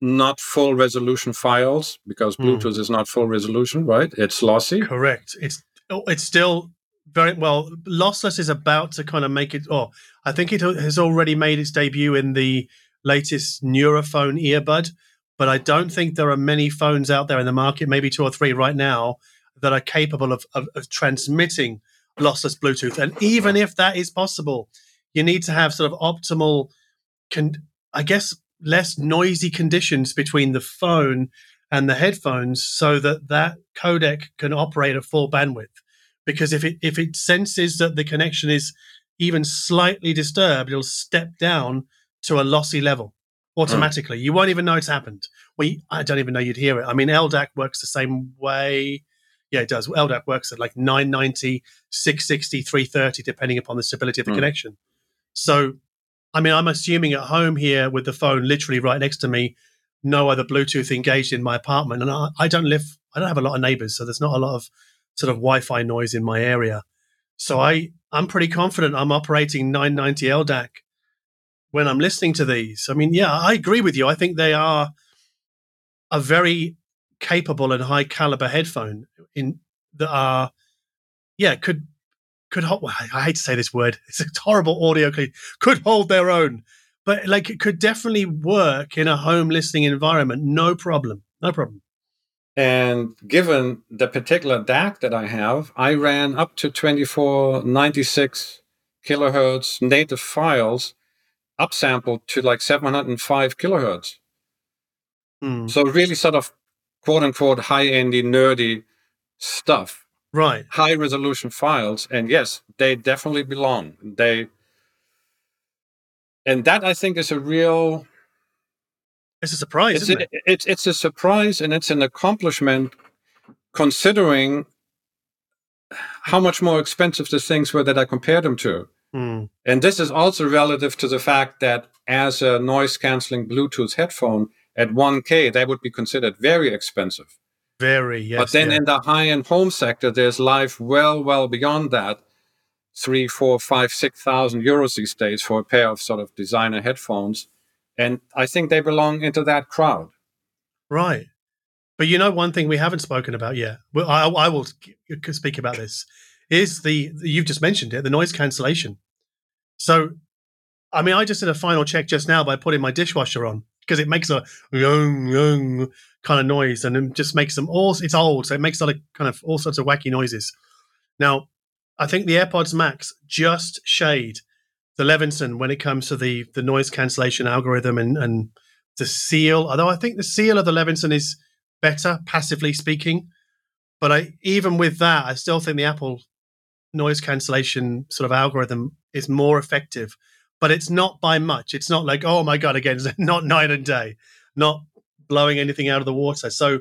not full resolution files, because Bluetooth mm. is not full resolution, right? It's lossy. Correct. It's it's still very, well, lossless is about to kind of make it, oh, I think it has already made its debut in the latest Neurophone earbud, but I don't think there are many phones out there in the market, maybe two or three right now, that are capable of, of, of transmitting lossless Bluetooth. And even if that is possible, you need to have sort of optimal, con- I guess, less noisy conditions between the phone and the headphones so that that codec can operate at full bandwidth. Because if it if it senses that the connection is even slightly disturbed, it'll step down to a lossy level. Automatically, mm. you won't even know it's happened. We, I don't even know you'd hear it. I mean, L D A C works the same way. Yeah, it does. L D A C works at like nine ninety, six sixty, three thirty, depending upon the stability of the mm. connection. So, I mean, I'm assuming at home here with the phone literally right next to me, no other Bluetooth engaged in my apartment, and I, I don't live. I don't have a lot of neighbors, so there's not a lot of sort of Wi-Fi noise in my area. So I, I'm pretty confident I'm operating nine ninety L D A C when I'm listening to these. I mean, yeah, I agree with you. I think they are a very capable and high caliber headphone in that are, yeah, could, could hold, well, I hate to say this word, it's a horrible audio clip, could hold their own, but like it could definitely work in a home listening environment. No problem. No problem. And given the particular D A C that I have, I ran up to twenty-four ninety-six kilohertz native files upsampled to like seven hundred five kilohertz. Mm. So really sort of quote-unquote high-endy, nerdy stuff. Right. High-resolution files. And yes, they definitely belong. They, and that, I think, is a real... It's a surprise, it's, isn't it? It, it? It's a surprise, and it's an accomplishment considering how much more expensive the things were that I compared them to. Mm. And this is also relative to the fact that as a noise-canceling Bluetooth headphone at one K, they would be considered very expensive. Very, yes. But then yeah. in the high-end home sector, there's life well, well beyond that. Three, four, five, six thousand euros these days for a pair of sort of designer headphones. And I think they belong into that crowd. Right. But you know, one thing we haven't spoken about yet, well, I, I will speak about this, is the, you've just mentioned it, the noise cancellation. So, I mean, I just did a final check just now by putting my dishwasher on because it makes a kind of noise and it just makes them all, it's old, so it makes a lot of kind of all sorts of wacky noises. Now, I think the AirPods Max just shade the Levinson when it comes to the the noise cancellation algorithm and, and the seal, although I think the seal of the Levinson is better, passively speaking. But I, even with that, I still think the Apple noise cancellation sort of algorithm is more effective. But it's not by much. It's not like, oh, my God, again, not night and day, not blowing anything out of the water. So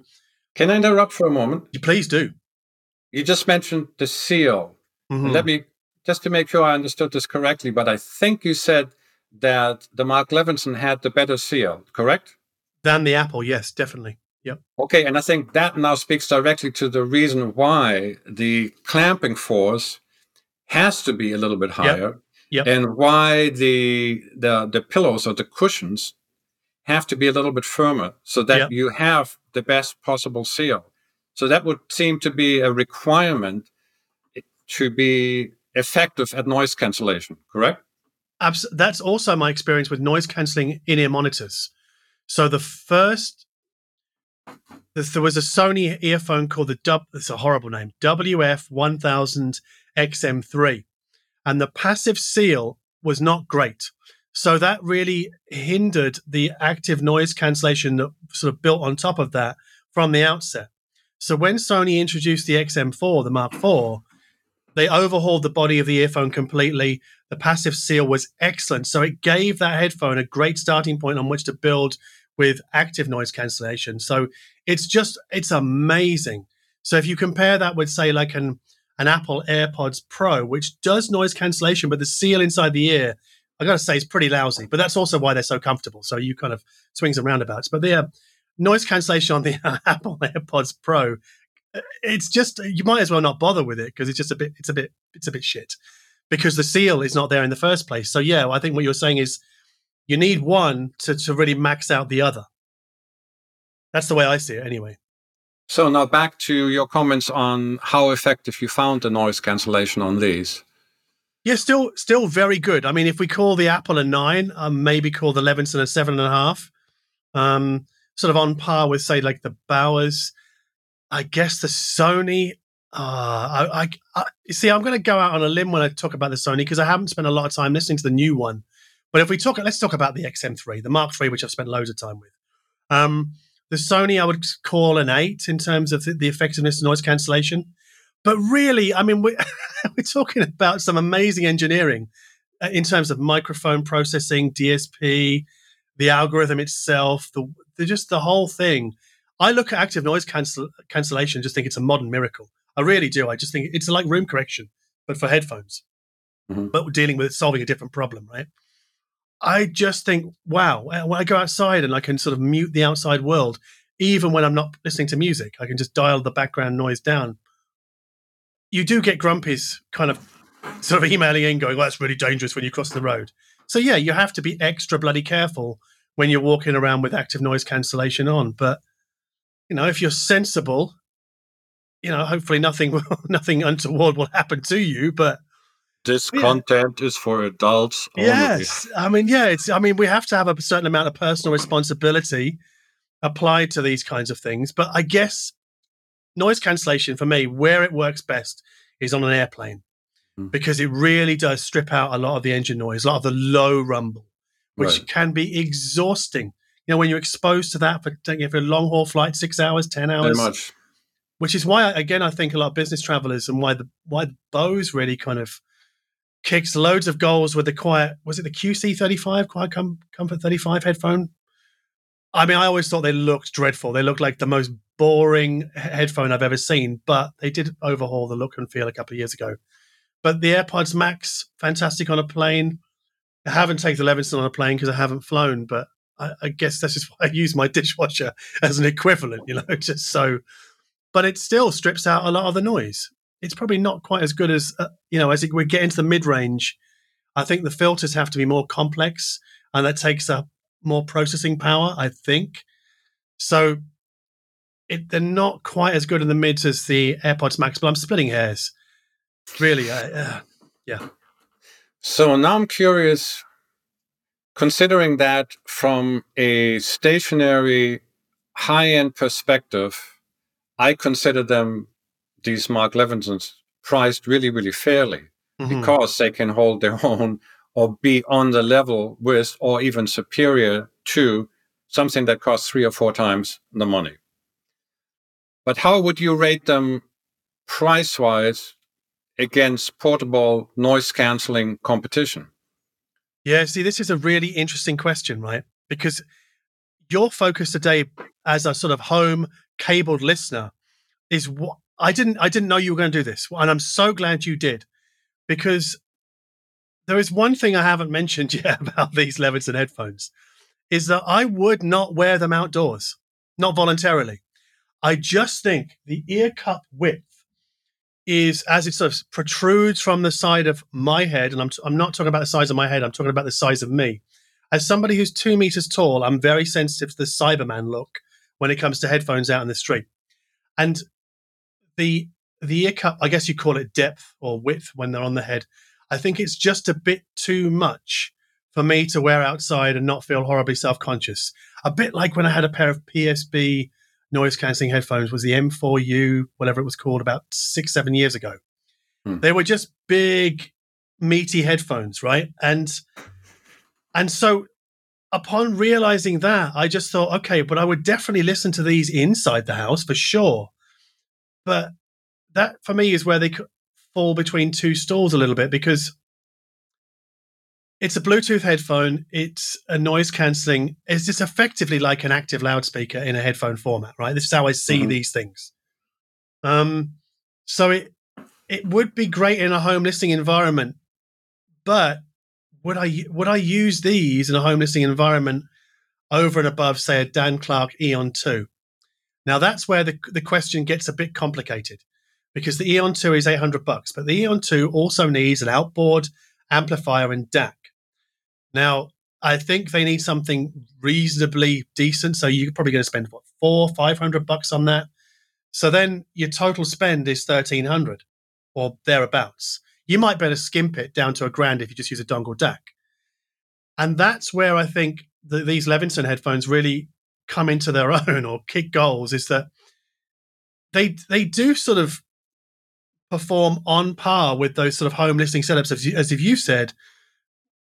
can I interrupt for a moment? Please do. You just mentioned the seal. Mm-hmm. Let me... Just to make sure I understood this correctly, but I think you said that the Mark Levinson had the better seal, correct? Than the Apple, yes, definitely. Yep. Okay, and I think that now speaks directly to the reason why the clamping force has to be a little bit higher, yep. Yep. and why the, the the pillows or the cushions have to be a little bit firmer so that yep. you have the best possible seal. So that would seem to be a requirement to be effective at noise cancellation, correct? Abs- that's also my experience with noise cancelling in-ear monitors. So the first, there was a Sony earphone called the, w- it's a horrible name, W F one thousand X M four. And the passive seal was not great. So that really hindered the active noise cancellation that sort of built on top of that from the outset. So when Sony introduced the X M four, the Mark four, they overhauled the body of the earphone completely. The passive seal was excellent. So it gave that headphone a great starting point on which to build with active noise cancellation. So it's just, it's amazing. So if you compare that with, say, like an, an Apple AirPods Pro, which does noise cancellation, but the seal inside the ear, I got to say, is pretty lousy. But that's also why they're so comfortable. So you kind of swings and roundabouts. But the uh, noise cancellation on the uh, Apple AirPods Pro, it's just, you might as well not bother with it because it's just a bit, it's a bit, it's a bit shit because the seal is not there in the first place. So yeah, I think what you're saying is you need one to, to really max out the other. That's the way I see it anyway. So now back to your comments on how effective you found the noise cancellation on these. Yeah, still, still very good. I mean, if we call the Apple a nine, I maybe call the Levinson a seven and a half, um, sort of on par with say like the Bowers. I guess the Sony, uh, I, I, I see, I'm going to go out on a limb when I talk about the Sony because I haven't spent a lot of time listening to the new one. But if we talk, let's talk about the X M three, the Mark three, which I've spent loads of time with. Um, the Sony, I would call an eight in terms of the, the effectiveness of noise cancellation. But really, I mean, we're, we're talking about some amazing engineering uh, in terms of microphone processing, D S P, the algorithm itself, the, the just the whole thing. I look at active noise cancel- cancellation and just think it's a modern miracle. I really do. I just think it's like room correction, but for headphones. Mm-hmm. But we're dealing with solving a different problem, right? I just think, wow, when I go outside and I can sort of mute the outside world, even when I'm not listening to music, I can just dial the background noise down. You do get Grumpy's kind of sort of emailing in going, well, that's really dangerous when you cross the road. So yeah, you have to be extra bloody careful when you're walking around with active noise cancellation on. But, you know, if you're sensible, you know, hopefully nothing will, nothing untoward will happen to you, but... This yeah. content is for adults only. Yes. I mean, yeah, it's, I mean, we have to have a certain amount of personal responsibility applied to these kinds of things. But I guess noise cancellation for me, where it works best is on an airplane, mm. because it really does strip out a lot of the engine noise, a lot of the low rumble, which right. can be exhausting. You know, when you're exposed to that for, you know, for a long haul flight, six hours, ten hours, Very much. Which is why, again, I think a lot of business travelers and why the, why Bose really kind of kicks loads of goals with the quiet, was it the Q C thirty-five, Quiet Com- Comfort thirty-five headphone? I mean, I always thought they looked dreadful. They looked like the most boring headphone I've ever seen, but they did overhaul the look and feel a couple of years ago. But the AirPods Max, fantastic on a plane. I haven't taken the Levinson on a plane because I haven't flown, but I, I guess that's just why I use my dishwasher as an equivalent, you know, just so. But it still strips out a lot of the noise. It's probably not quite as good as, uh, you know, as we get into the mid-range, I think the filters have to be more complex and that takes up more processing power, I think. So it, they're not quite as good in the mids as the AirPods Max, but I'm splitting hairs. Really, I, uh, yeah. So now I'm curious, considering that from a stationary high-end perspective, I consider them these Mark Levinsons priced really, really fairly mm-hmm. because they can hold their own or be on the level with or even superior to something that costs three or four times the money. But how would you rate them price-wise against portable noise-canceling competition? Yeah, see, this is a really interesting question, right? Because your focus today as a sort of home cabled listener is what, I didn't I didn't know you were going to do this, and I'm so glad you did, because there is one thing I haven't mentioned yet about these Levinson headphones is that I would not wear them outdoors, not voluntarily. I just think the ear cup width is, as it sort of protrudes from the side of my head, and I'm, t- I'm not talking about the size of my head, I'm talking about the size of me. As somebody who's two meters tall, I'm very sensitive to the Cyberman look when it comes to headphones out in the street. And The the ear cup, I guess you call it depth or width when they're on the head. I think it's just a bit too much for me to wear outside and not feel horribly self-conscious. A bit like when I had a pair of P S B noise-cancelling headphones, was the M four U, whatever it was called, about six, seven years ago. Hmm. They were just big, meaty headphones, right? And and so upon realizing that, I just thought, okay, but I would definitely listen to these inside the house for sure. But that, for me, is where they fall between two stools a little bit, because it's a Bluetooth headphone. It's a noise cancelling. It's just effectively like an active loudspeaker in a headphone format, right? This is how I see mm-hmm. these things. Um, so it it would be great in a home listening environment, but would I would I use these in a home listening environment over and above, say, a Dan Clark Eon two? Now, that's where the the question gets a bit complicated, because the Eon two is eight hundred bucks, but the Eon two also needs an outboard amplifier and D A C. Now, I think they need something reasonably decent, so you're probably going to spend, what, four, five hundred bucks on that? So then your total spend is thirteen hundred or thereabouts. You might better skimp it down to a grand if you just use a dongle D A C. And that's where I think the, these Levinson headphones really come into their own or kick goals, is that they they do sort of perform on par with those sort of home listening setups, as, you, as if you said,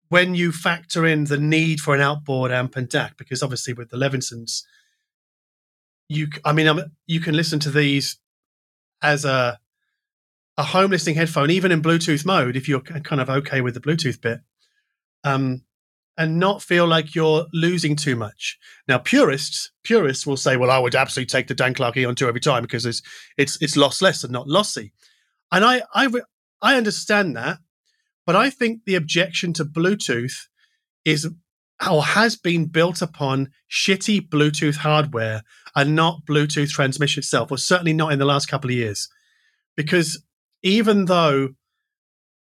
when you factor in the need for an outboard amp and D A C, because obviously with the Levinsons, you I mean I'm, you can listen to these as a a home listening headphone, even in Bluetooth mode, if you're kind of okay with the Bluetooth bit. Um, and not feel like you're losing too much. Now, purists purists will say, well, I would absolutely take the Dan Clark Eon two every time because it's it's it's lossless and not lossy. And I, I, I understand that, but I think the objection to Bluetooth is or has been built upon shitty Bluetooth hardware and not Bluetooth transmission itself, or certainly not in the last couple of years. Because even though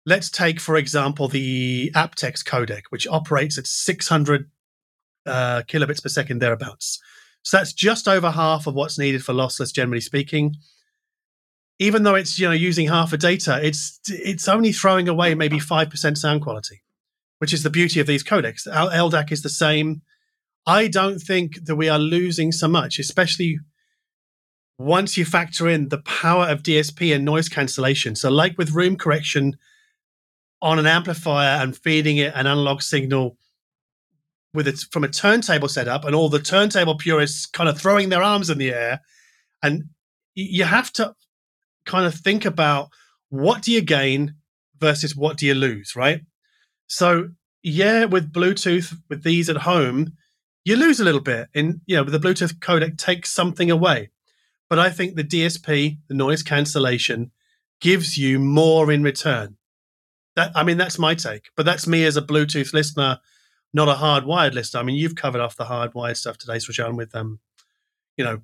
let's take, for example, the aptX codec, which operates at six hundred uh, kilobits per second, thereabouts. So that's just over half of what's needed for lossless, generally speaking. Even though it's, you know, using half of data, it's it's only throwing away maybe five percent sound quality, which is the beauty of these codecs. Our L D A C is the same. I don't think that we are losing so much, especially once you factor in the power of D S P and noise cancellation. So like with room correction on an amplifier and feeding it an analog signal with it from a turntable setup, and all the turntable purists kind of throwing their arms in the air, and you have to kind of think about what do you gain versus what do you lose, right? So yeah, with Bluetooth, with these at home, you lose a little bit. And, you know, the Bluetooth codec takes something away. But I think the D S P, the noise cancellation, gives you more in return. That, I mean, that's my take. But that's me as a Bluetooth listener, not a hardwired listener. I mean, you've covered off the hardwired stuff today, Srajan, with um, you know,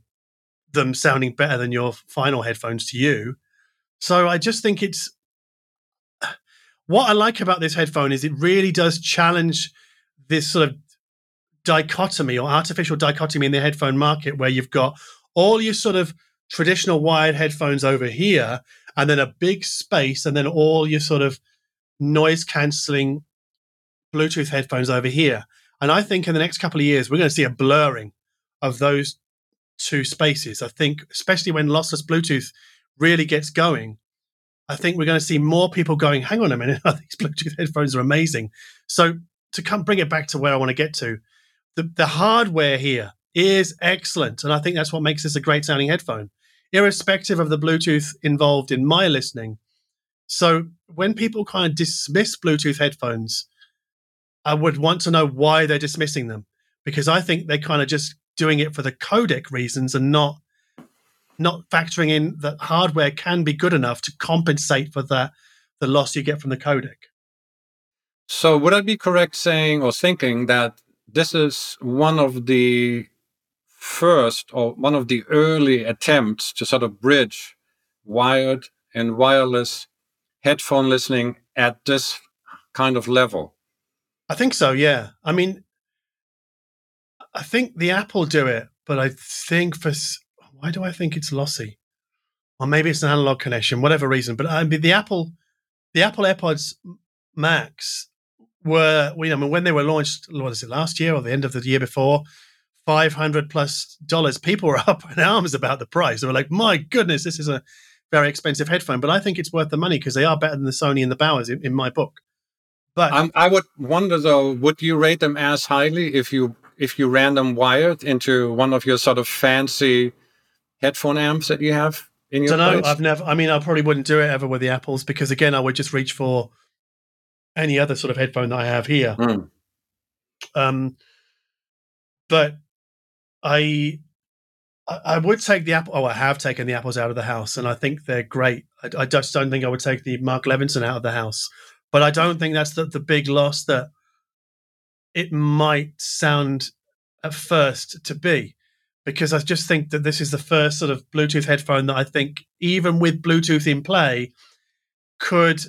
them sounding better than your final headphones to you. So I just think it's what I like about this headphone is it really does challenge this sort of dichotomy or artificial dichotomy in the headphone market, where you've got all your sort of traditional wired headphones over here, and then a big space, and then all your sort of noise cancelling Bluetooth headphones over here. And I think in the next couple of years, we're going to see a blurring of those two spaces. I think, especially when lossless Bluetooth really gets going, I think we're going to see more people going, hang on a minute, these Bluetooth headphones are amazing. So to come bring it back to where I want to get to, the, the hardware here is excellent. And I think that's what makes this a great sounding headphone, irrespective of the Bluetooth involved in my listening. So when people kind of dismiss Bluetooth headphones, I would want to know why they're dismissing them, because I think they're kind of just doing it for the codec reasons and not not factoring in that hardware can be good enough to compensate for the, the loss you get from the codec. So would I be correct saying or thinking that this is one of the first or one of the early attempts to sort of bridge wired and wireless headphone listening at this kind of level? I think so, yeah. I mean, I think the Apple do it, but I think for, why do I think it's lossy? Or maybe it's an analog connection, whatever reason. But I mean, the Apple, the Apple AirPods Max were, you know, when they were launched, what is it, last year or the end of the year before, five hundred plus dollars, people were up in arms about the price. They were like, my goodness, this is a very expensive headphone. But I think it's worth the money because they are better than the Sony and the Bowers in, in my book. But I'm, I would wonder though, would you rate them as highly if you if you ran them wired into one of your sort of fancy headphone amps that you have in your? I don't know. I've never. I mean, I probably wouldn't do it ever with the Apples because again, I would just reach for any other sort of headphone that I have here. Mm. Um, but I. I would take the Apple. Oh, I have taken the Apples out of the house, and I think they're great. I, I just don't think I would take the Mark Levinson out of the house, but I don't think that's the, the big loss that it might sound at first to be, because I just think that this is the first sort of Bluetooth headphone that I think, even with Bluetooth in play, could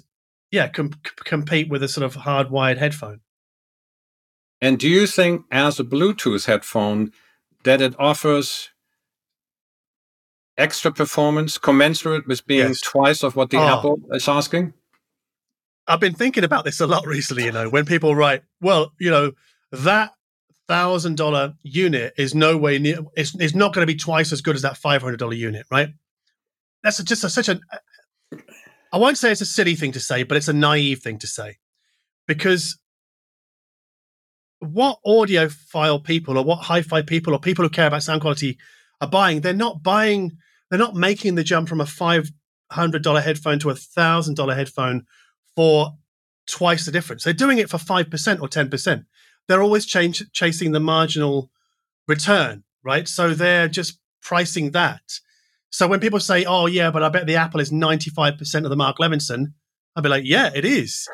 yeah com- compete with a sort of hardwired headphone. And do you think, as a Bluetooth headphone, that it offers extra performance commensurate with being yes. twice of what the oh. Apple is asking? I've been thinking about this a lot recently, you know, when people write, well, you know, that one thousand dollars unit is no way near, it's, it's not going to be twice as good as that five hundred dollars unit, right? That's just a, such a, I won't say it's a silly thing to say, but it's a naive thing to say. Because what audiophile people or what hi-fi people or people who care about sound quality are buying, they're not buying, they're not making the jump from a five hundred dollars headphone to a one thousand dollars headphone for twice the difference. They're doing it for five percent or ten percent. They're always change, chasing the marginal return, right? So they're just pricing that. So when people say, oh, yeah, but I bet the Apple is ninety-five percent of the Mark Levinson, I'd be like, yeah, it is.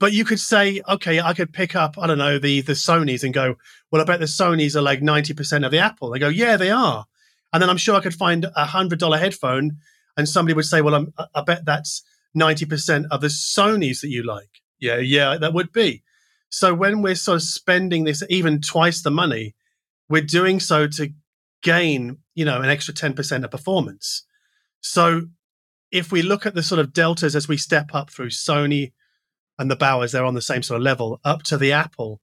But you could say, okay, I could pick up, I don't know, the the Sonys and go, well, I bet the Sonys are like ninety percent of the Apple. They go, yeah, they are. And then I'm sure I could find a one hundred dollars headphone and somebody would say, well, I'm, I bet that's ninety percent are the Sonys that you like. Yeah, yeah, that would be. So when we're sort of spending this even twice the money, we're doing so to gain, you know, an extra ten percent of performance. So if we look at the sort of deltas as we step up through Sony and the Bowers, they're on the same sort of level, up to the Apple,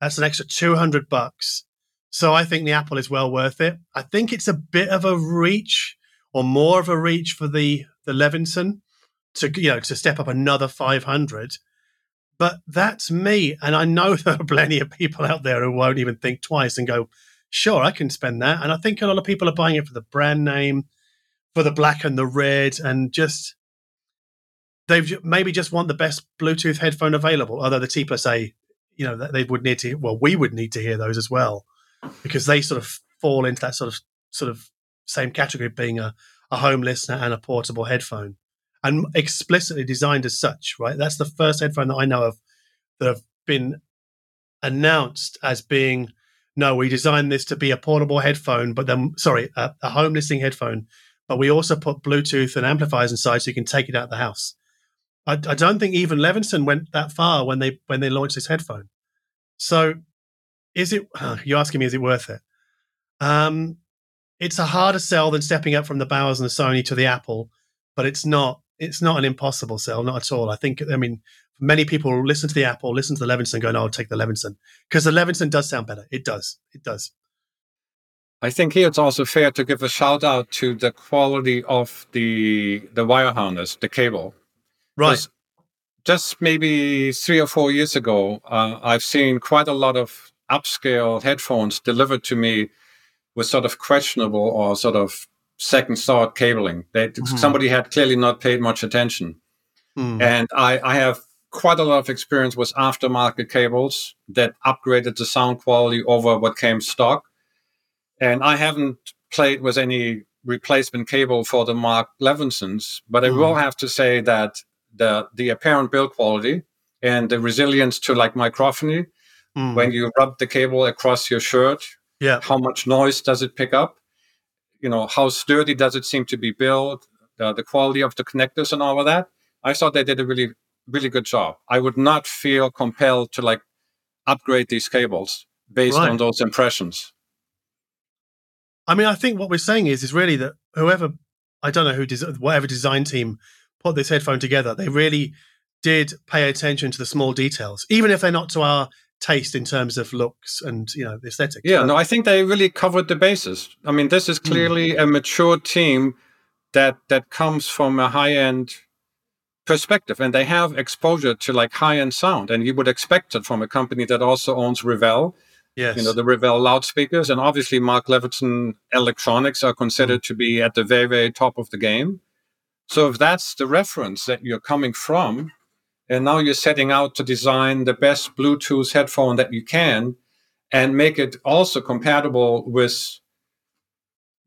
that's an extra two hundred bucks. So I think the Apple is well worth it. I think it's a bit of a reach, or more of a reach, for the the Levinson to, you know, to step up another five hundred. But that's me. And I know there are plenty of people out there who won't even think twice and go, sure, I can spend that. And I think a lot of people are buying it for the brand name, for the black and the red, and just they maybe just want the best Bluetooth headphone available. Although the T plus A, you know, they would need to, well, we would need to hear those as well, because they sort of fall into that sort of sort of same category of being a, a home listener and a portable headphone, and explicitly designed as such, right? That's the first headphone that I know of that have been announced as being, no, we designed this to be a portable headphone, but then, sorry, a, a home listening headphone, but we also put Bluetooth and amplifiers inside so you can take it out of the house. I, I don't think even Levinson went that far when they when they launched this headphone. So is it, you're asking me, is it worth it? Um, it's a harder sell than stepping up from the Bowers and the Sony to the Apple, but it's not it's not an impossible sell, not at all. I think, I mean, many people listen to the Apple, listen to the Levinson, go, no, I'll take the Levinson, because the Levinson does sound better. It does, it does. I think here it's also fair to give a shout out to the quality of the the wire harness, the cable. Right. Just, just maybe three or four years ago, uh, I've seen quite a lot of upscale headphones delivered to me with sort of questionable or sort of second thought cabling. They, mm-hmm. Somebody had clearly not paid much attention. Mm. And I, I have quite a lot of experience with aftermarket cables that upgraded the sound quality over what came stock. And I haven't played with any replacement cable for the Mark Levinsons, but I mm. will have to say that the the apparent build quality and the resilience to like microphony, mm. when you rub the cable across your shirt, yeah. how much noise does it pick up? You know, how sturdy does it seem to be built? Uh, the quality of the connectors and all of that. I thought they did a really, really good job. I would not feel compelled to like upgrade these cables based right. on those impressions. I mean, I think what we're saying is is really that whoever, I don't know who, des- whatever design team put this headphone together, they really did pay attention to the small details, even if they're not to our taste in terms of looks and, you know, aesthetics. Yeah, but no, I think they really covered the bases. I mean, this is clearly mm. a mature team that that comes from a high-end perspective, and they have exposure to like high-end sound, and you would expect it from a company that also owns Revel. Yes. You know, the Revel loudspeakers, and obviously Mark Levinson electronics are considered mm. to be at the very, very top of the game. So if that's the reference that you're coming from, and now you're setting out to design the best Bluetooth headphone that you can and make it also compatible with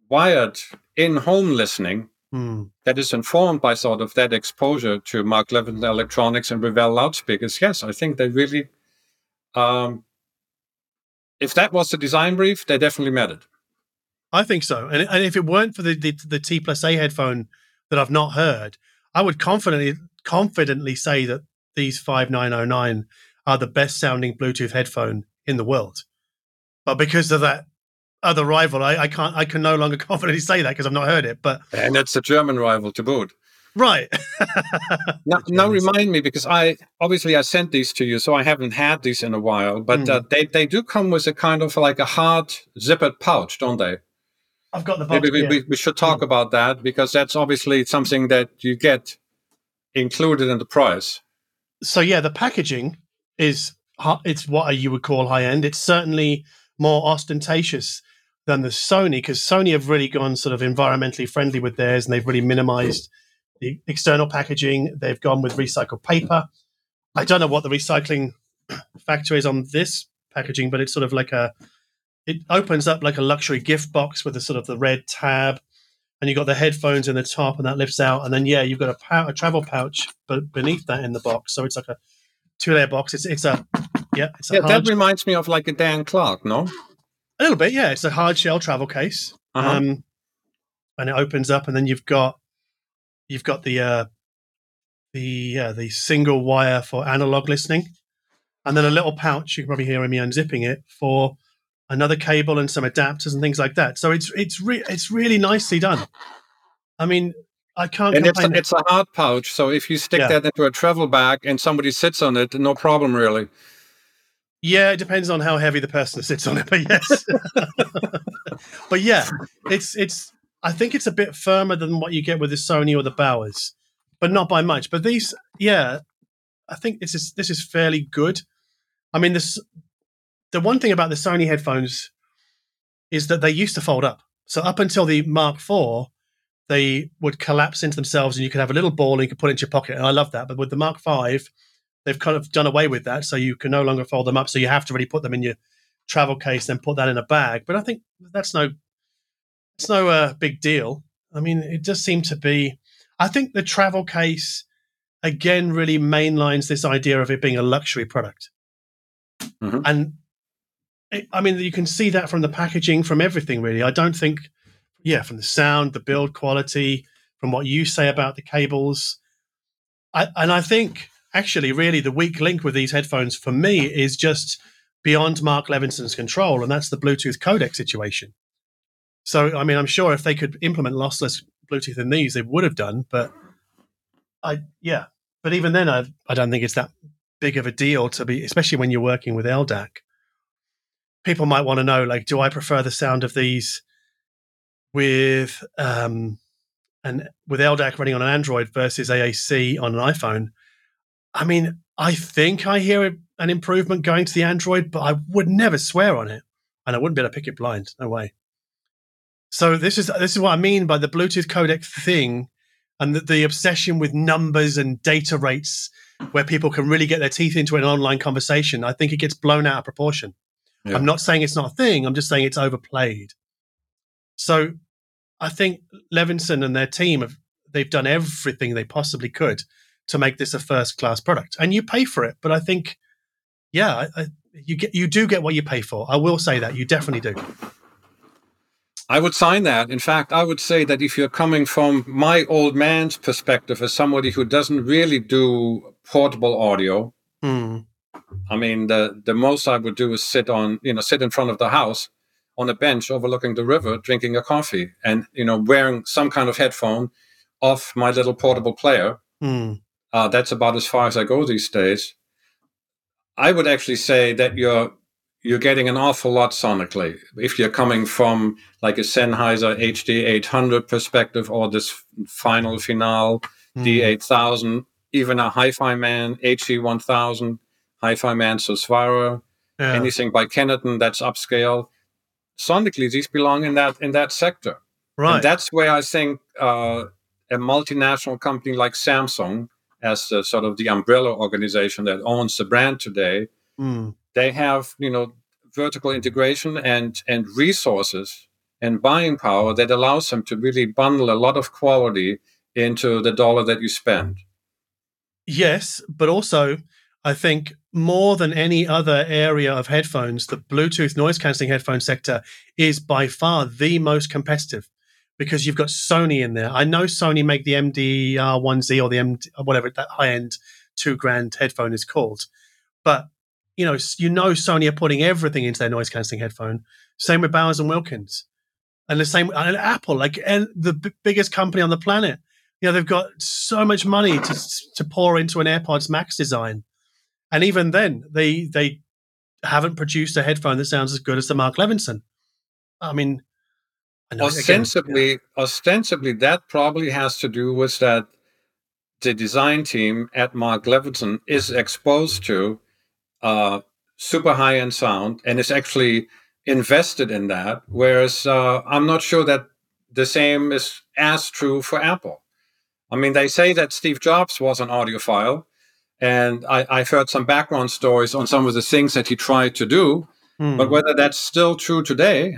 wired in-home listening mm. that is informed by sort of that exposure to Mark Levinson electronics and Revel loudspeakers, yes, I think they really... Um, If that was the design brief, they definitely met it. I think so. And, and if it weren't for the, the, the T plus A headphone that I've not heard, I would confidently confidently say that these five nine oh nine are the best sounding Bluetooth headphone in the world. But because of that other rival, I, I can't. I can no longer confidently say that because I've not heard it. But and that's the German rival to boot. Right. now, now remind me, because I obviously I sent these to you, so I haven't had these in a while, but mm. uh, they, they do come with a kind of like a hard zippered pouch, don't they? I've got the box. Maybe we, we, we should talk mm. about that, because that's obviously something that you get included in the price. So yeah, the packaging is it's what you would call high-end. It's certainly more ostentatious than the Sony, because Sony have really gone sort of environmentally friendly with theirs, and they've really minimized cool. the external packaging. They've gone with recycled paper. I don't know what the recycling factor is on this packaging, but it's sort of like a, it opens up like a luxury gift box with a sort of the red tab, and you've got the headphones in the top, and that lifts out. And then, yeah, you've got a, pow- a travel pouch but beneath that in the box. So it's like a two-layer box. It's it's a, yeah. It's a yeah, hard... That reminds me of like a Dan Clark, no? A little bit, yeah. It's a hard shell travel case. Uh-huh. Um, and it opens up, and then you've got, You've got the uh, the uh, the single wire for analog listening, and then a little pouch, you can probably hear me unzipping it, for another cable and some adapters and things like that. So it's it's re- it's really nicely done. I mean, I can't. And it's a, it's a hard pouch, so if you stick yeah. that into a travel bag and somebody sits on it, no problem really. Yeah, it depends on how heavy the person sits on it, but yes. But yeah, it's it's. I think it's a bit firmer than what you get with the Sony or the Bowers, but not by much. But these, yeah, I think this is this is fairly good. I mean, this the one thing about the Sony headphones is that they used to fold up. So up until the Mark four, they would collapse into themselves, and you could have a little ball and you could put it into your pocket, and I love that. But with the Mark five, they've kind of done away with that, so you can no longer fold them up. So you have to really put them in your travel case, then put that in a bag. But I think that's no, it's no uh, big deal. I mean, it does seem to be. I think the travel case again really mainlines this idea of it being a luxury product, mm-hmm. and it, I mean, you can see that from the packaging, from everything really. I don't think, yeah, from the sound, the build quality, from what you say about the cables, I, and I think. Actually, really, the weak link with these headphones for me is just beyond Mark Levinson's control, and that's the Bluetooth codec situation. So, I mean, I'm sure if they could implement lossless Bluetooth in these, they would have done, but I, yeah. But even then, I I don't think it's that big of a deal to be, especially when you're working with L D A C. People might want to know, like, do I prefer the sound of these with, um, an, with L D A C running on an Android versus A A C on an iPhone? I mean, I think I hear an improvement going to the Android, but I would never swear on it, and I wouldn't be able to pick it blind. No way. So this is this is what I mean by the Bluetooth codec thing, and the, the obsession with numbers and data rates, where people can really get their teeth into an online conversation. I think it gets blown out of proportion. Yeah. I'm not saying it's not a thing. I'm just saying it's overplayed. So I think Levinson and their team have they've done everything they possibly could to make this a first-class product, and you pay for it. But I think, yeah, I, you get you do get what you pay for. I will say that you definitely do. I would sign that. In fact, I would say that if you're coming from my old man's perspective as somebody who doesn't really do portable audio, mm. I mean, the the most I would do is sit on you know sit in front of the house on a bench overlooking the river, drinking a coffee, and you know wearing some kind of headphone off my little portable player. Mm. Uh, that's about as far as I go these days. I would actually say that you're you're getting an awful lot sonically if you're coming from like a Sennheiser H D eight hundred perspective or this Final Finale mm. D eight thousand, even a HiFi Man H D one thousand, HiFi Man Susvara, yeah. anything by Kenneton that's upscale. Sonically, these belong in that in that sector. Right, and that's where I think uh, a multinational company like Samsung, as the, sort of the umbrella organization that owns the brand today, mm. they have you know vertical integration and and resources and buying power that allows them to really bundle a lot of quality into the dollar that you spend. Yes, but also I think more than any other area of headphones, the Bluetooth noise cancelling headphone sector is by far the most competitive, because you've got Sony in there. I know Sony make the M D R one Z or the M D, whatever that high-end two grand headphone is called. But, you know, you know Sony are putting everything into their noise-cancelling headphone. Same with Bowers and Wilkins. And the same and Apple, like and the b- biggest company on the planet. You know, they've got so much money to to pour into an AirPods Max design. And even then, they they haven't produced a headphone that sounds as good as the Mark Levinson. I mean... Ostensibly, Again, yeah. ostensibly, that probably has to do with that the design team at Mark Levinson is exposed to uh, super high-end sound and is actually invested in that, whereas uh, I'm not sure that the same is as true for Apple. I mean, they say that Steve Jobs was an audiophile, and I, I've heard some background stories on some of the things that he tried to do, mm. but whether that's still true today...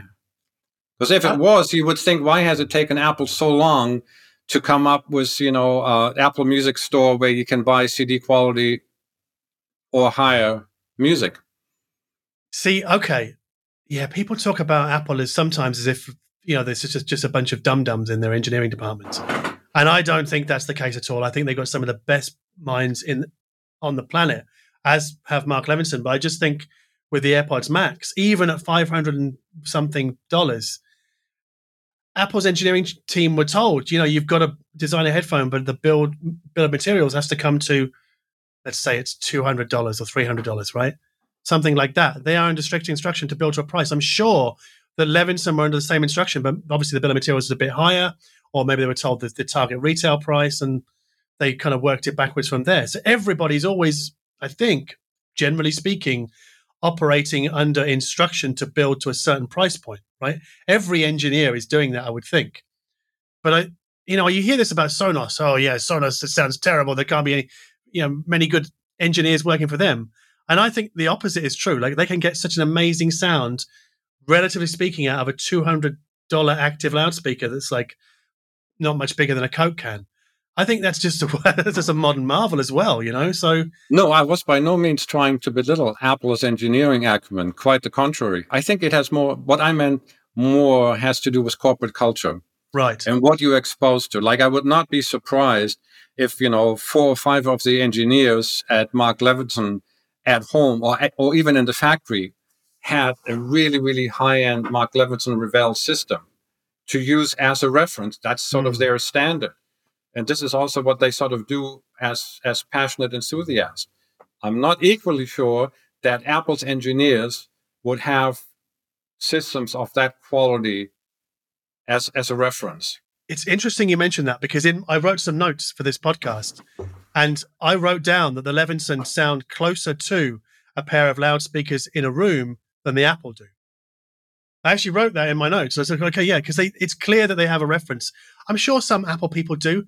Because if it was, you would think, why has it taken Apple so long to come up with, you know, uh, Apple Music Store where you can buy C D quality or higher music? See, okay. Yeah, people talk about Apple as sometimes as if, you know, there's just, just a bunch of dum-dums in their engineering department. And I don't think that's the case at all. I think they've got some of the best minds in on the planet, as have Mark Levinson. But I just think with the AirPods Max, even at five hundred and something dollars, Apple's engineering team were told, you know, you've got to design a headphone, but the build bill of materials has to come to, let's say it's two hundred dollars or three hundred dollars, right? Something like that. They are under strict instruction to build to a price. I'm sure that Levinson were under the same instruction, but obviously the bill of materials is a bit higher, or maybe they were told the, the target retail price and they kind of worked it backwards from there. So everybody's always, I think, generally speaking, operating under instruction to build to a certain price point, right? Every engineer is doing that, I would think. But I, you know, you hear this about Sonos. Oh yeah, Sonos, it sounds terrible. There can't be any, you know, many good engineers working for them. And I think the opposite is true. Like they can get such an amazing sound, relatively speaking, out of a two hundred dollars active loudspeaker that's like not much bigger than a Coke can. I think that's just a, that's just a modern marvel as well, you know. So no, I was by no means trying to belittle Apple's engineering acumen. Quite the contrary. I think it has more. What I meant more has to do with corporate culture, right? And what you're exposed to. Like I would not be surprised if you know four or five of the engineers at Mark Levinson at home or or even in the factory had a really really high end Mark Levinson Revel system to use as a reference. That's sort mm-hmm. of their standard. And this is also what they sort of do as, as passionate enthusiasts. I'm not equally sure that Apple's engineers would have systems of that quality as, as a reference. It's interesting you mentioned that because in, I wrote some notes for this podcast and I wrote down that the Levinson sound closer to a pair of loudspeakers in a room than the Apple do. I actually wrote that in my notes. I was like, okay, yeah, because it's clear that they have a reference. I'm sure some Apple people do.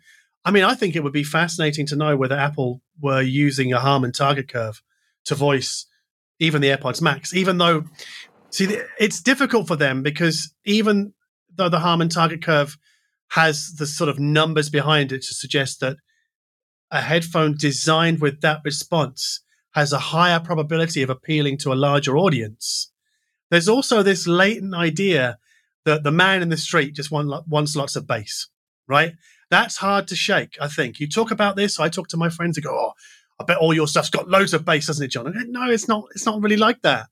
I mean, I think it would be fascinating to know whether Apple were using a Harman target curve to voice even the AirPods Max, even though, see, it's difficult for them because even though the Harman target curve has the sort of numbers behind it to suggest that a headphone designed with that response has a higher probability of appealing to a larger audience, there's also this latent idea that the man in the street just wants lots of bass, right? That's hard to shake, I think. You talk about this, I talk to my friends and go, oh, I bet all your stuff's got loads of bass, doesn't it, John? I go, no, it's not It's not really like that.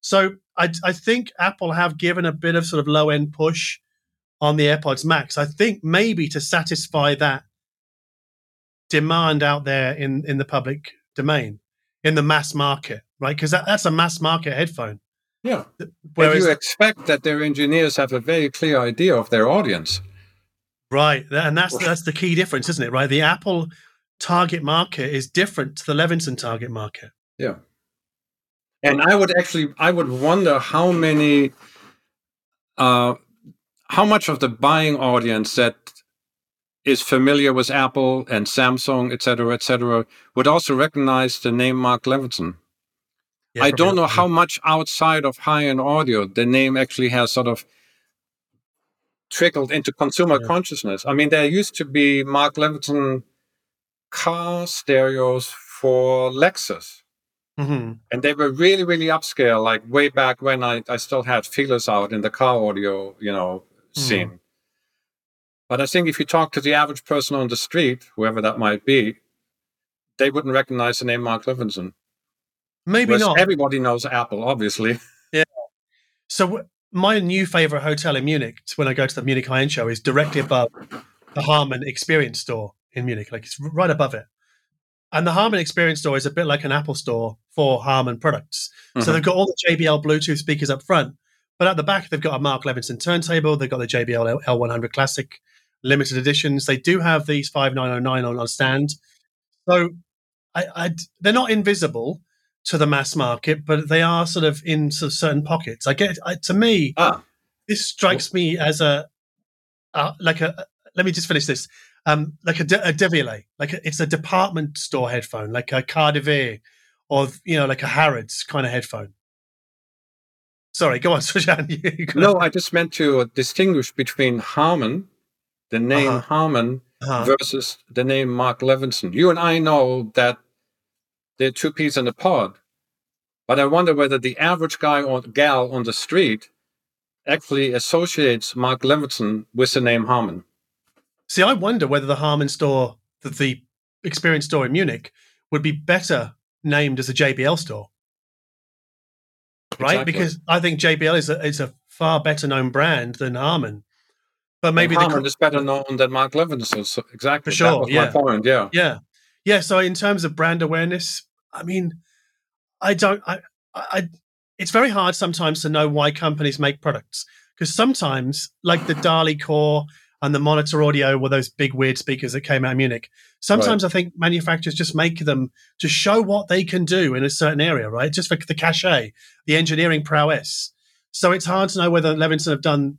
So I, I think Apple have given a bit of sort of low-end push on the AirPods Max. I think maybe to satisfy that demand out there in, in the public domain, in the mass market, right? Because that, that's a mass market headphone. Yeah, whereas you expect that their engineers have a very clear idea of their audience, right? And that's that's the key difference, isn't it? Right, the Apple target market is different to the Levinson target market. Yeah, and I would actually, I would wonder how many, uh, how much of the buying audience that is familiar with Apple and Samsung, et cetera, et cetera, would also recognize the name Mark Levinson. Yeah, I don't know how much outside of high-end audio the name actually has sort of trickled into consumer yeah. consciousness. I mean, there used to be Mark Levinson car stereos for Lexus. Mm-hmm. And they were really, really upscale, like way back when I, I still had feelers out in the car audio, you know, scene. Mm-hmm. But I think if you talk to the average person on the street, whoever that might be, they wouldn't recognize the name Mark Levinson. Maybe Whereas not. Everybody knows Apple, obviously. Yeah. So w- my new favorite hotel in Munich, when I go to the Munich High End Show, is directly above the Harman Experience Store in Munich. Like it's right above it. And the Harman Experience Store is a bit like an Apple store for Harman products. Mm-hmm. So they've got all the J B L Bluetooth speakers up front, but at the back they've got a Mark Levinson turntable. They've got the J B L L one hundred Classic limited editions. They do have these five nine oh nine on, on stand. So I, I, they're not invisible to the mass market, but they are sort of in sort of certain pockets. I get I, to me, ah. this strikes me as a uh, like a. Let me just finish this. Um, like a, de- a Deville, like a, it's a department store headphone, like a Cardivere, or you know, like a Harrods kind of headphone. Sorry, go on, Srajan. You no, I just meant to distinguish between Harman, the name uh-huh. Harman, uh-huh. versus the name Mark Levinson. You and I know that. They're two peas in a pod. But I wonder whether the average guy or gal on the street actually associates Mark Levinson with the name Harman. See, I wonder whether the Harman store, the, the Experience store in Munich, would be better named as a J B L store. Right? Exactly. Because I think J B L is a, is a far better known brand than Harman. But maybe and Harman the, is better known than Mark Levinson. So exactly. For sure. That was yeah. my point. Yeah. Yeah. Yeah. So in terms of brand awareness, I mean, I don't, I, I, it's very hard sometimes to know why companies make products, because sometimes, like the Dali Core and the Monitor Audio were those big weird speakers that came out of Munich. Sometimes right. I think manufacturers just make them to show what they can do in a certain area, right? Just for the cachet, the engineering prowess. So it's hard to know whether Levinson have done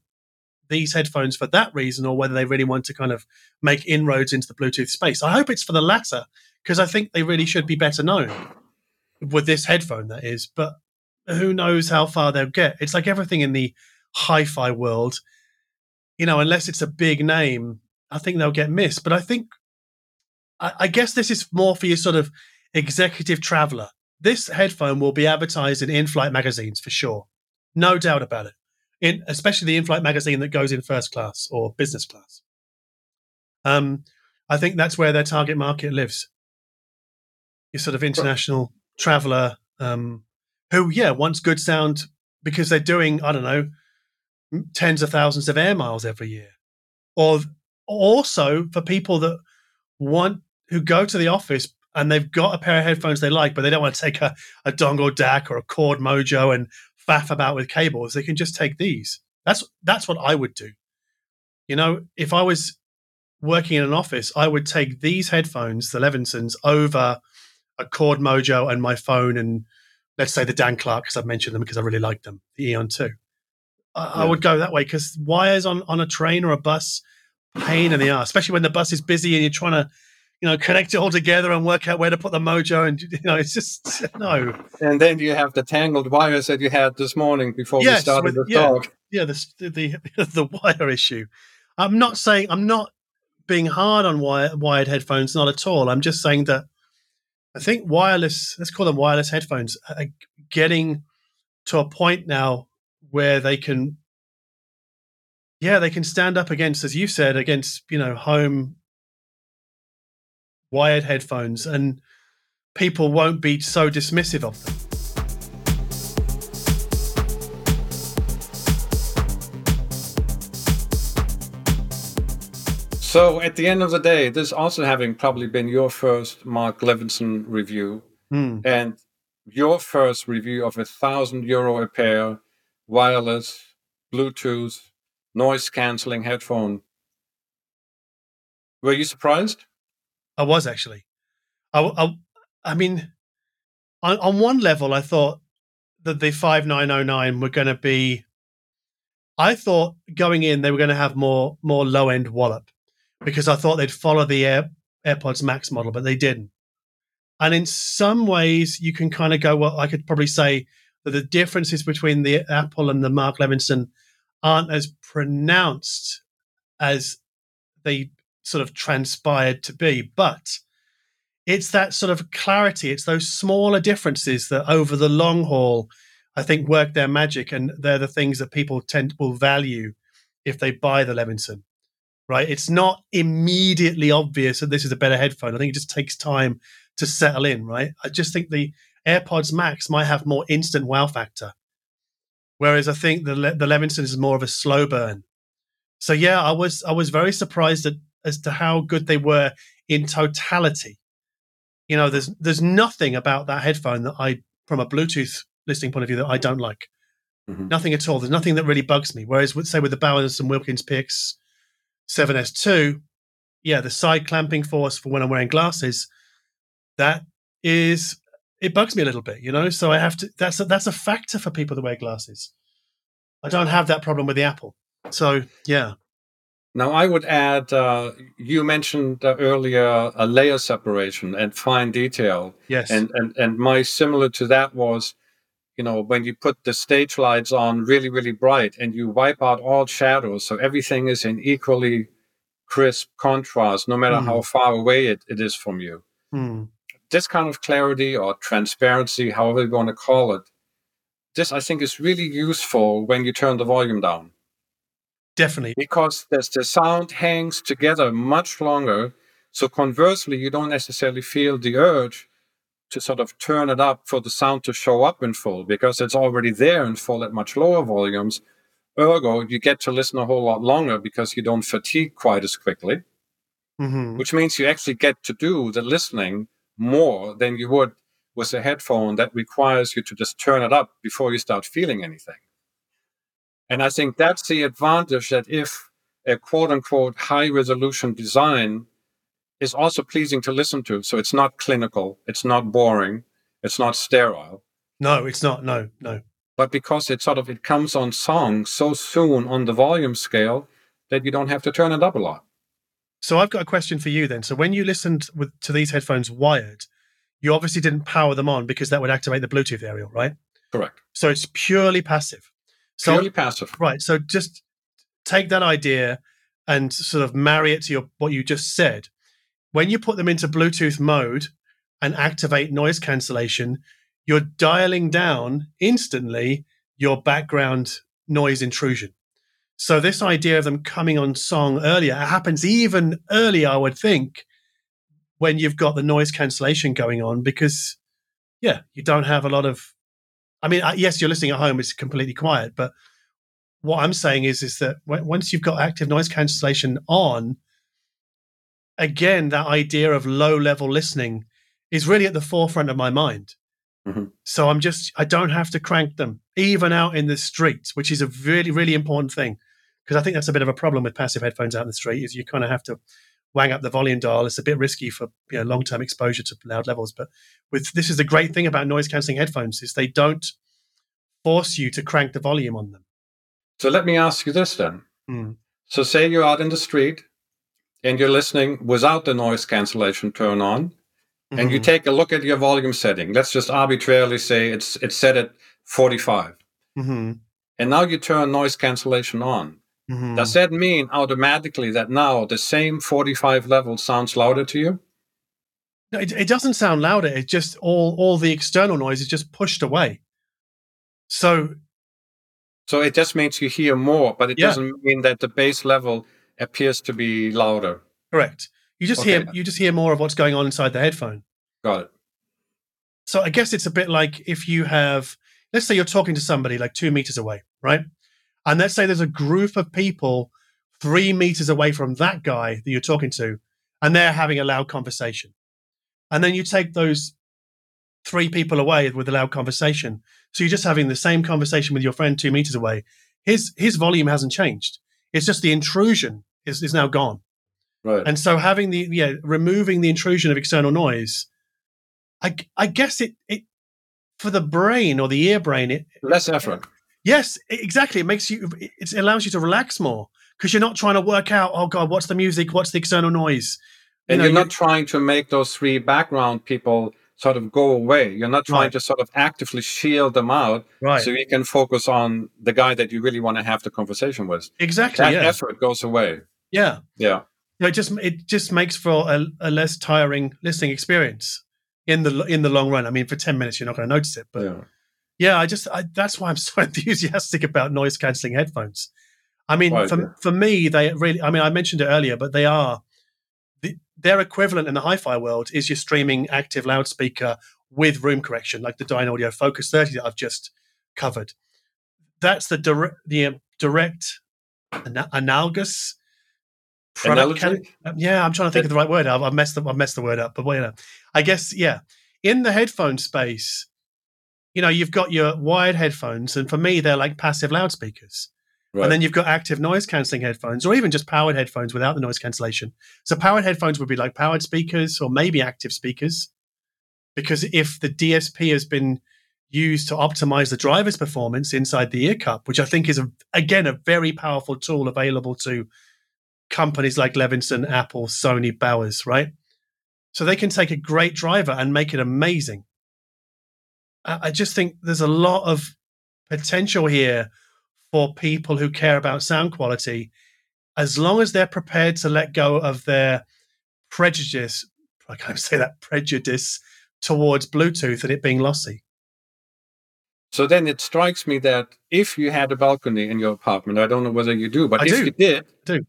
these headphones for that reason or whether they really want to kind of make inroads into the Bluetooth space. I hope it's for the latter, because I think they really should be better known with this headphone, that is. But who knows how far they'll get. It's like everything in the hi-fi world. You know, unless it's a big name, I think they'll get missed. But I think, I, I guess this is more for your sort of executive traveler. This headphone will be advertised in in-flight magazines for sure. No doubt about it. In, especially the in-flight magazine that goes in first class or business class. Um, I think that's where their target market lives. Your sort of international traveler um, who, yeah, wants good sound because they're doing, I don't know, tens of thousands of air miles every year. Or also for people that want, who go to the office and they've got a pair of headphones they like, but they don't want to take a, a dongle D A C or a Chord Mojo and faff about with cables. They can just take these. That's that's what I would do. You know, if I was working in an office, I would take these headphones, the Levinsons, over a Chord Mojo and my phone and, let's say, the Dan Clark, because I've mentioned them because I really like them, the Eon two. I would go that way, because wires on, on a train or a bus, pain in the ass, especially when the bus is busy and you're trying to, you know, connect it all together and work out where to put the mojo, and, you know, it's just, no. And then you have the tangled wires that you had this morning before yes, we started with, the yeah, talk. Yeah, the, the the wire issue. I'm not saying, I'm not being hard on wire, wired headphones, not at all. I'm just saying that I think wireless, let's call them wireless headphones, are getting to a point now where they can, yeah, they can stand up against, as you said, against, you know, home wired headphones, and people won't be so dismissive of them. So at the end of the day, this also having probably been your first Mark Levinson review, mm. and your first review of a thousand euro a pair, wireless, Bluetooth, noise-canceling headphone. Were you surprised? I was, actually. I, I, I mean, on, on one level, I thought that the five nine zero nine were going to be, I thought going in they were going to have more more low-end wallop, because I thought they'd follow the Air, AirPods Max model, but they didn't. And in some ways, you can kind of go, well, I could probably say, but the differences between the Apple and the Mark Levinson aren't as pronounced as they sort of transpired to be. But it's that sort of clarity. It's those smaller differences that over the long haul, I think, work their magic. And they're the things that people tend will value if they buy the Levinson, right? It's not immediately obvious that this is a better headphone. I think it just takes time to settle in, right? I just think the AirPods Max might have more instant wow factor, whereas I think the Le- the Levinson is more of a slow burn. So yeah, I was I was very surprised at, as to how good they were in totality. You know, there's there's nothing about that headphone that I, from a Bluetooth listening point of view, that I don't like. Mm-hmm. Nothing at all. There's nothing that really bugs me. Whereas, with, say, with the Bowers and Wilkins P X seven S two, yeah, the side clamping force for when I'm wearing glasses, that is. It bugs me a little bit, you know, so I have to, that's a, that's a factor for people that wear glasses. I don't have that problem with the Apple. So, yeah. Now, I would add, uh, you mentioned uh, earlier a layer separation and fine detail. Yes. And, and and my similar to that was, you know, when you put the stage lights on really, really bright and you wipe out all shadows, so everything is in equally crisp contrast, no matter mm. how far away it, it is from you. Mm. This kind of clarity or transparency, however you want to call it, this I think is really useful when you turn the volume down. Definitely. Because the, the sound hangs together much longer. So conversely, you don't necessarily feel the urge to sort of turn it up for the sound to show up in full, because it's already there in full at much lower volumes. Ergo, you get to listen a whole lot longer because you don't fatigue quite as quickly, mm-hmm. which means you actually get to do the listening more than you would with a headphone that requires you to just turn it up before you start feeling anything. And I think that's the advantage, that if a quote-unquote high-resolution design is also pleasing to listen to, so it's not clinical, it's not boring, it's not sterile. No, it's not. No, no. But because it sort of, it comes on song so soon on the volume scale that you don't have to turn it up a lot. So I've got a question for you then. So when you listened with, to these headphones wired, you obviously didn't power them on because that would activate the Bluetooth aerial, right? Correct. So it's purely passive. So, purely passive. Right. So just take that idea and sort of marry it to your, what you just said. When you put them into Bluetooth mode and activate noise cancellation, you're dialing down instantly your background noise intrusion. So this idea of them coming on song earlier, it happens even earlier, I would think, when you've got the noise cancellation going on, because, yeah, you don't have a lot of... I mean, yes, you're listening at home, it's completely quiet, but what I'm saying is, is that once you've got active noise cancellation on, again, that idea of low-level listening is really at the forefront of my mind. Mm-hmm. So I'm just, I don't have to crank them, even out in the streets, which is a really, really important thing, because I think that's a bit of a problem with passive headphones out in the street, is you kind of have to wang up the volume dial. It's a bit risky for, you know, long-term exposure to loud levels. But with this is the great thing about noise-cancelling headphones, is they don't force you to crank the volume on them. So let me ask you this then. Mm. So say you're out in the street, and you're listening without the noise cancellation turn on, and mm-hmm. you take a look at your volume setting. Let's just arbitrarily say it's it's set at forty-five. Mm-hmm. And now you turn noise cancellation on. Mm-hmm. Does that mean automatically that now the same forty-five level sounds louder to you? No, it, it doesn't sound louder. It's just all, all the external noise is just pushed away. So, so it just means you hear more, but it yeah. doesn't mean that the bass level appears to be louder. Correct. You just okay. hear you just hear more of what's going on inside the headphone. Got it. So I guess it's a bit like if you have, let's say you're talking to somebody like two meters away, right? And let's say there's a group of people three meters away from that guy that you're talking to, and they're having a loud conversation. And then you take those three people away with a loud conversation. So you're just having the same conversation with your friend two meters away. His his volume hasn't changed. It's just the intrusion is, is now gone. Right. And so having the, yeah, removing the intrusion of external noise, I, I guess it, it, for the brain or the ear brain, it less effort. Yes, exactly. It makes you, it allows you to relax more because you're not trying to work out, oh God, what's the music? What's the external noise? You and know, you're not you're, trying to make those three background people sort of go away. You're not trying right. to sort of actively shield them out right. so you can focus on the guy that you really want to have the conversation with. Exactly. That yeah. effort goes away. Yeah. Yeah. It just it just makes for a, a less tiring listening experience in the in the long run. I mean, for ten minutes, you're not going to notice it. But yeah, yeah I just I, that's why I'm so enthusiastic about noise cancelling headphones. I mean, right, for yeah. for me, they really. I mean, I mentioned it earlier, but they are the, their equivalent in the hi-fi world is your streaming active loudspeaker with room correction, like the Dyne Audio Focus thirty that I've just covered. That's the dire- the direct ana- analogous. Can, yeah, I'm trying to think of the right word. I've, I've messed the I've messed the word up, but well, you know, I guess yeah. In the headphone space, you know, you've got your wired headphones, and for me, they're like passive loudspeakers, right. and then you've got active noise cancelling headphones, or even just powered headphones without the noise cancellation. So powered headphones would be like powered speakers, or maybe active speakers, because if the D S P has been used to optimize the driver's performance inside the ear cup, which I think is a, again a very powerful tool available to companies like Levinson, Apple, Sony, Bowers, right? So they can take a great driver and make it amazing. I just think there's a lot of potential here for people who care about sound quality, as long as they're prepared to let go of their prejudice, I can't say that, prejudice towards Bluetooth and it being lossy. So then it strikes me that if you had a balcony in your apartment, I don't know whether you do, but I if do. you did, I do.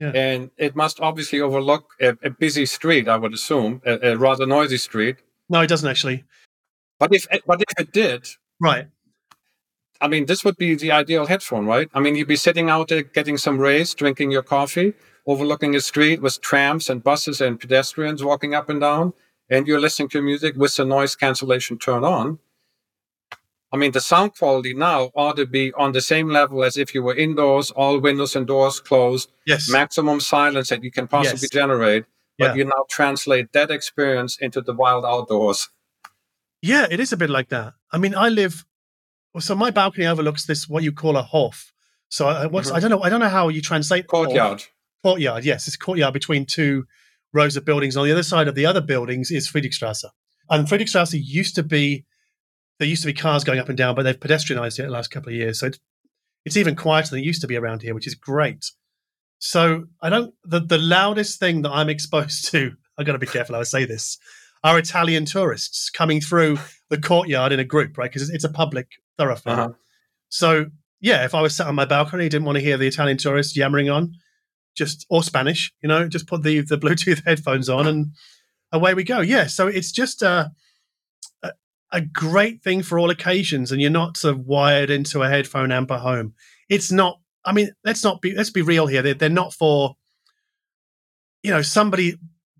Yeah. And it must obviously overlook a, a busy street, I would assume, a, a rather noisy street. No, it doesn't actually. But if but if it did, right? I mean, this would be the ideal headphone, right? I mean, you'd be sitting out there getting some rays, drinking your coffee, overlooking a street with trams and buses and pedestrians walking up and down, and you're listening to music with the noise cancellation turned on. I mean, the sound quality now ought to be on the same level as if you were indoors, all windows and doors closed, yes. maximum silence that you can possibly yes. generate, but yeah. you now translate that experience into the wild outdoors. Yeah, it is a bit like that. I mean, I live, so my balcony overlooks this, what you call a Hof. So I, what's, mm-hmm. I don't know, I don't know how you translate. Courtyard. Hof. Courtyard, yes. It's a courtyard between two rows of buildings. On the other side of the other buildings is Friedrichstrasse. And Friedrichstrasse used to be, there used to be cars going up and down, but they've pedestrianized it the last couple of years. So it's, it's even quieter than it used to be around here, which is great. So I don't, the, the loudest thing that I'm exposed to, I've got to be careful how I say this, are Italian tourists coming through the courtyard in a group, right? Because it's, it's a public thoroughfare. Uh-huh. So yeah, if I was sat on my balcony, didn't want to hear the Italian tourists yammering on, just, or Spanish, you know, just put the, the Bluetooth headphones on and away we go. Yeah. So it's just, uh, a great thing for all occasions, and you're not sort of wired into a headphone amp at home. It's not, I mean, let's not be, let's be real here. They're, they're not for, you know, somebody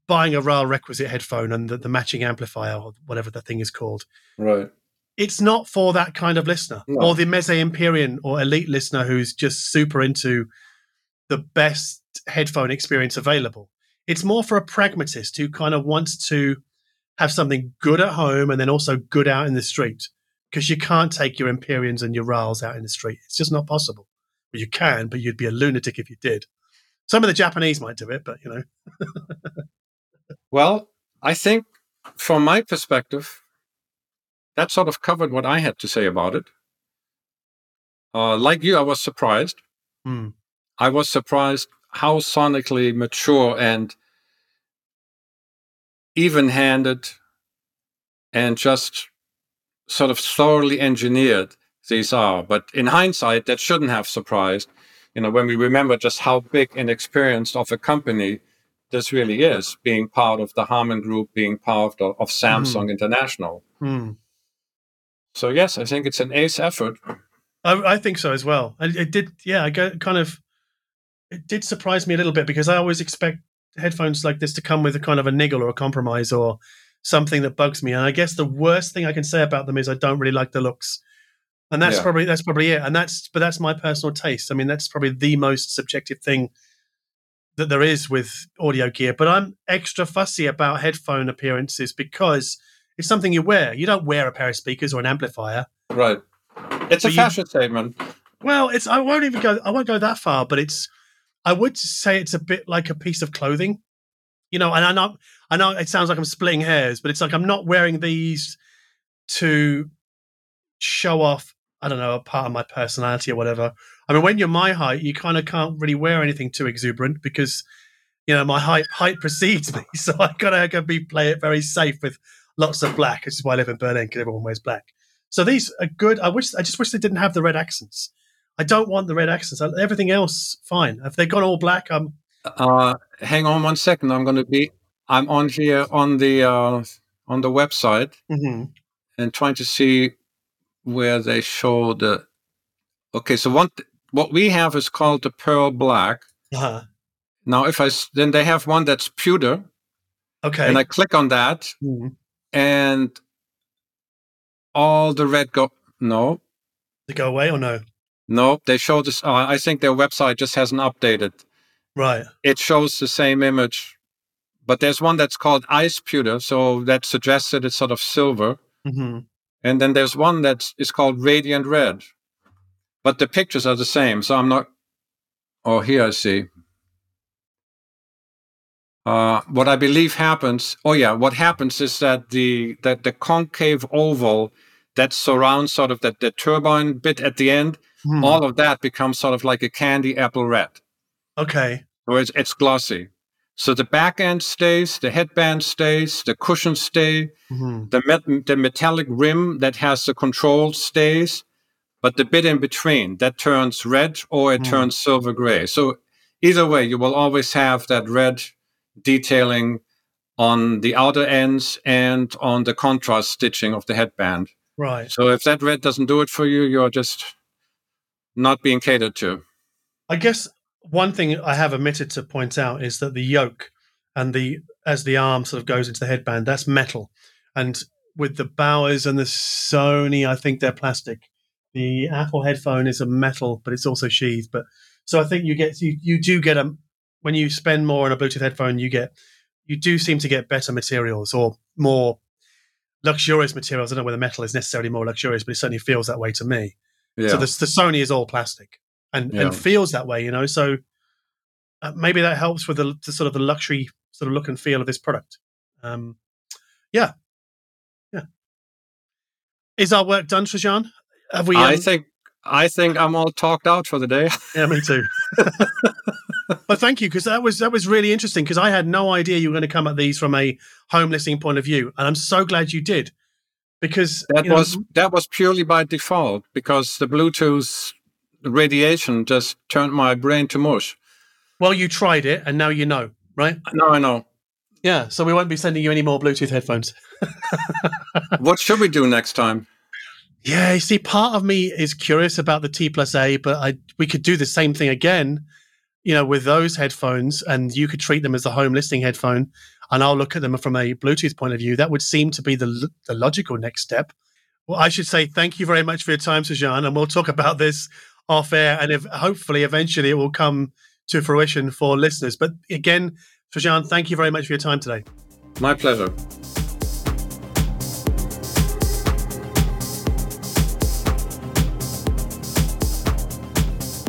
buying a Royal Requisite headphone and the, the matching amplifier or whatever the thing is called. Right. It's not for that kind of listener no. or the Meze Empyrean or elite listener who's just super into the best headphone experience available. It's more for a pragmatist who kind of wants to have something good at home and then also good out in the street, because you can't take your Empyreans and your Rals out in the street. It's just not possible. Well, you can, but you'd be a lunatic if you did. Some of the Japanese might do it, but, you know. Well, I think from my perspective, that sort of covered what I had to say about it. Uh, like you, I was surprised. Mm. I was surprised how sonically mature and even-handed and just sort of thoroughly engineered these are. But in hindsight, that shouldn't have surprised, you know, when we remember just how big and experienced of a company this really is, being part of the Harman Group, being part of, of Samsung mm. International. Mm. So, yes, I think it's an ace effort. I, I think so as well. It, it did, yeah, I go, kind of, it did surprise me a little bit, because I always expect headphones like this to come with a kind of a niggle or a compromise or something that bugs me. And I guess the worst thing I can say about them is I don't really like the looks. And that's yeah. probably that's probably it. And that's but that's my personal taste. I mean, that's probably the most subjective thing that there is with audio gear. But I'm extra fussy about headphone appearances because it's something you wear. You don't wear a pair of speakers or an amplifier. Right. It's a fashion you, statement. Well, it's I won't even go I won't go that far, but it's I would say it's a bit like a piece of clothing, you know, and I know, I know it sounds like I'm splitting hairs, but it's like I'm not wearing these to show off, I don't know, a part of my personality or whatever. I mean, when you're my height, you kind of can't really wear anything too exuberant because, you know, my height height precedes me. So I've got to, I've got to be, play it very safe with lots of black, which is why I live in Berlin, because everyone wears black. So these are good. I wish I just wish they didn't have the red accents. I don't want the red accents. Everything else, fine. If they've gone all black, I'm... Uh, hang on one second. I'm going to be... I'm on here on the uh, on the website mm-hmm. and trying to see where they show the... Okay, so one th- what we have is called the Pearl Black. Uh-huh. Now, if I... Then they have one that's pewter. Okay. And I click on that, mm-hmm. and all the red go... No. They go away or no? No, they show this. Uh, I think their website just hasn't updated. Right. It shows the same image, but there's one that's called ice pewter, so that suggests that it's sort of silver. Mm-hmm. And then there's one that is called radiant red, but the pictures are the same. So I'm not. Oh, here I see. Uh, what I believe happens. Oh yeah, what happens is that the that the concave oval that surrounds sort of that the turbine bit at the end. Hmm. All of that becomes sort of like a candy apple red. Okay. So it's, it's glossy. So the back end stays, the headband stays, the cushion stays, mm-hmm. the, met- the metallic rim that has the control stays, but the bit in between, that turns red or it mm-hmm. turns silver gray. So either way, you will always have that red detailing on the outer ends and on the contrast stitching of the headband. Right. So if that red doesn't do it for you, you're just not being catered to. I guess one thing I have omitted to point out is that the yoke and the as the arm sort of goes into the headband, that's metal. And with the Bowers and the Sony, I think they're plastic. The Apple headphone is a metal, but it's also sheathed. But so I think you get you, you do get a when you spend more on a Bluetooth headphone, you get you do seem to get better materials or more luxurious materials. I don't know whether metal is necessarily more luxurious, but it certainly feels that way to me. Yeah. So the, the Sony is all plastic and, yeah. and feels that way, you know. So uh, maybe that helps with the, the sort of the luxury sort of look and feel of this product. Um, yeah, yeah. Is our work done, Srajan? Have we? Um, I think I think I'm all talked out for the day. Yeah, me too. But thank you, because that was that was really interesting, because I had no idea you were going to come at these from a home listening point of view, and I'm so glad you did, because that you know, was that was purely by default, because the Bluetooth radiation just turned my brain to mush. Well, you tried it, and now you know, right? Now I know. Yeah, so we won't be sending you any more Bluetooth headphones. What should we do next time? Yeah, you see, part of me is curious about the T plus A, but I we could do the same thing again. You know, with those headphones, and you could treat them as the home listening headphone, and I'll look at them from a Bluetooth point of view. That would seem to be the the logical next step. Well, I should say thank you very much for your time, Srajan, and we'll talk about this off air, and if, hopefully eventually it will come to fruition for listeners. But again, Srajan, thank you very much for your time today. My pleasure.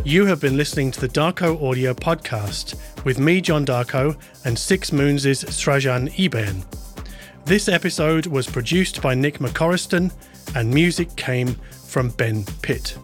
You have been listening to the Darko Audio Podcast with me, John Darko, and Six Moons' Srajan Ebaen. This episode was produced by Nick McCorriston, and music came from Ben Pitt.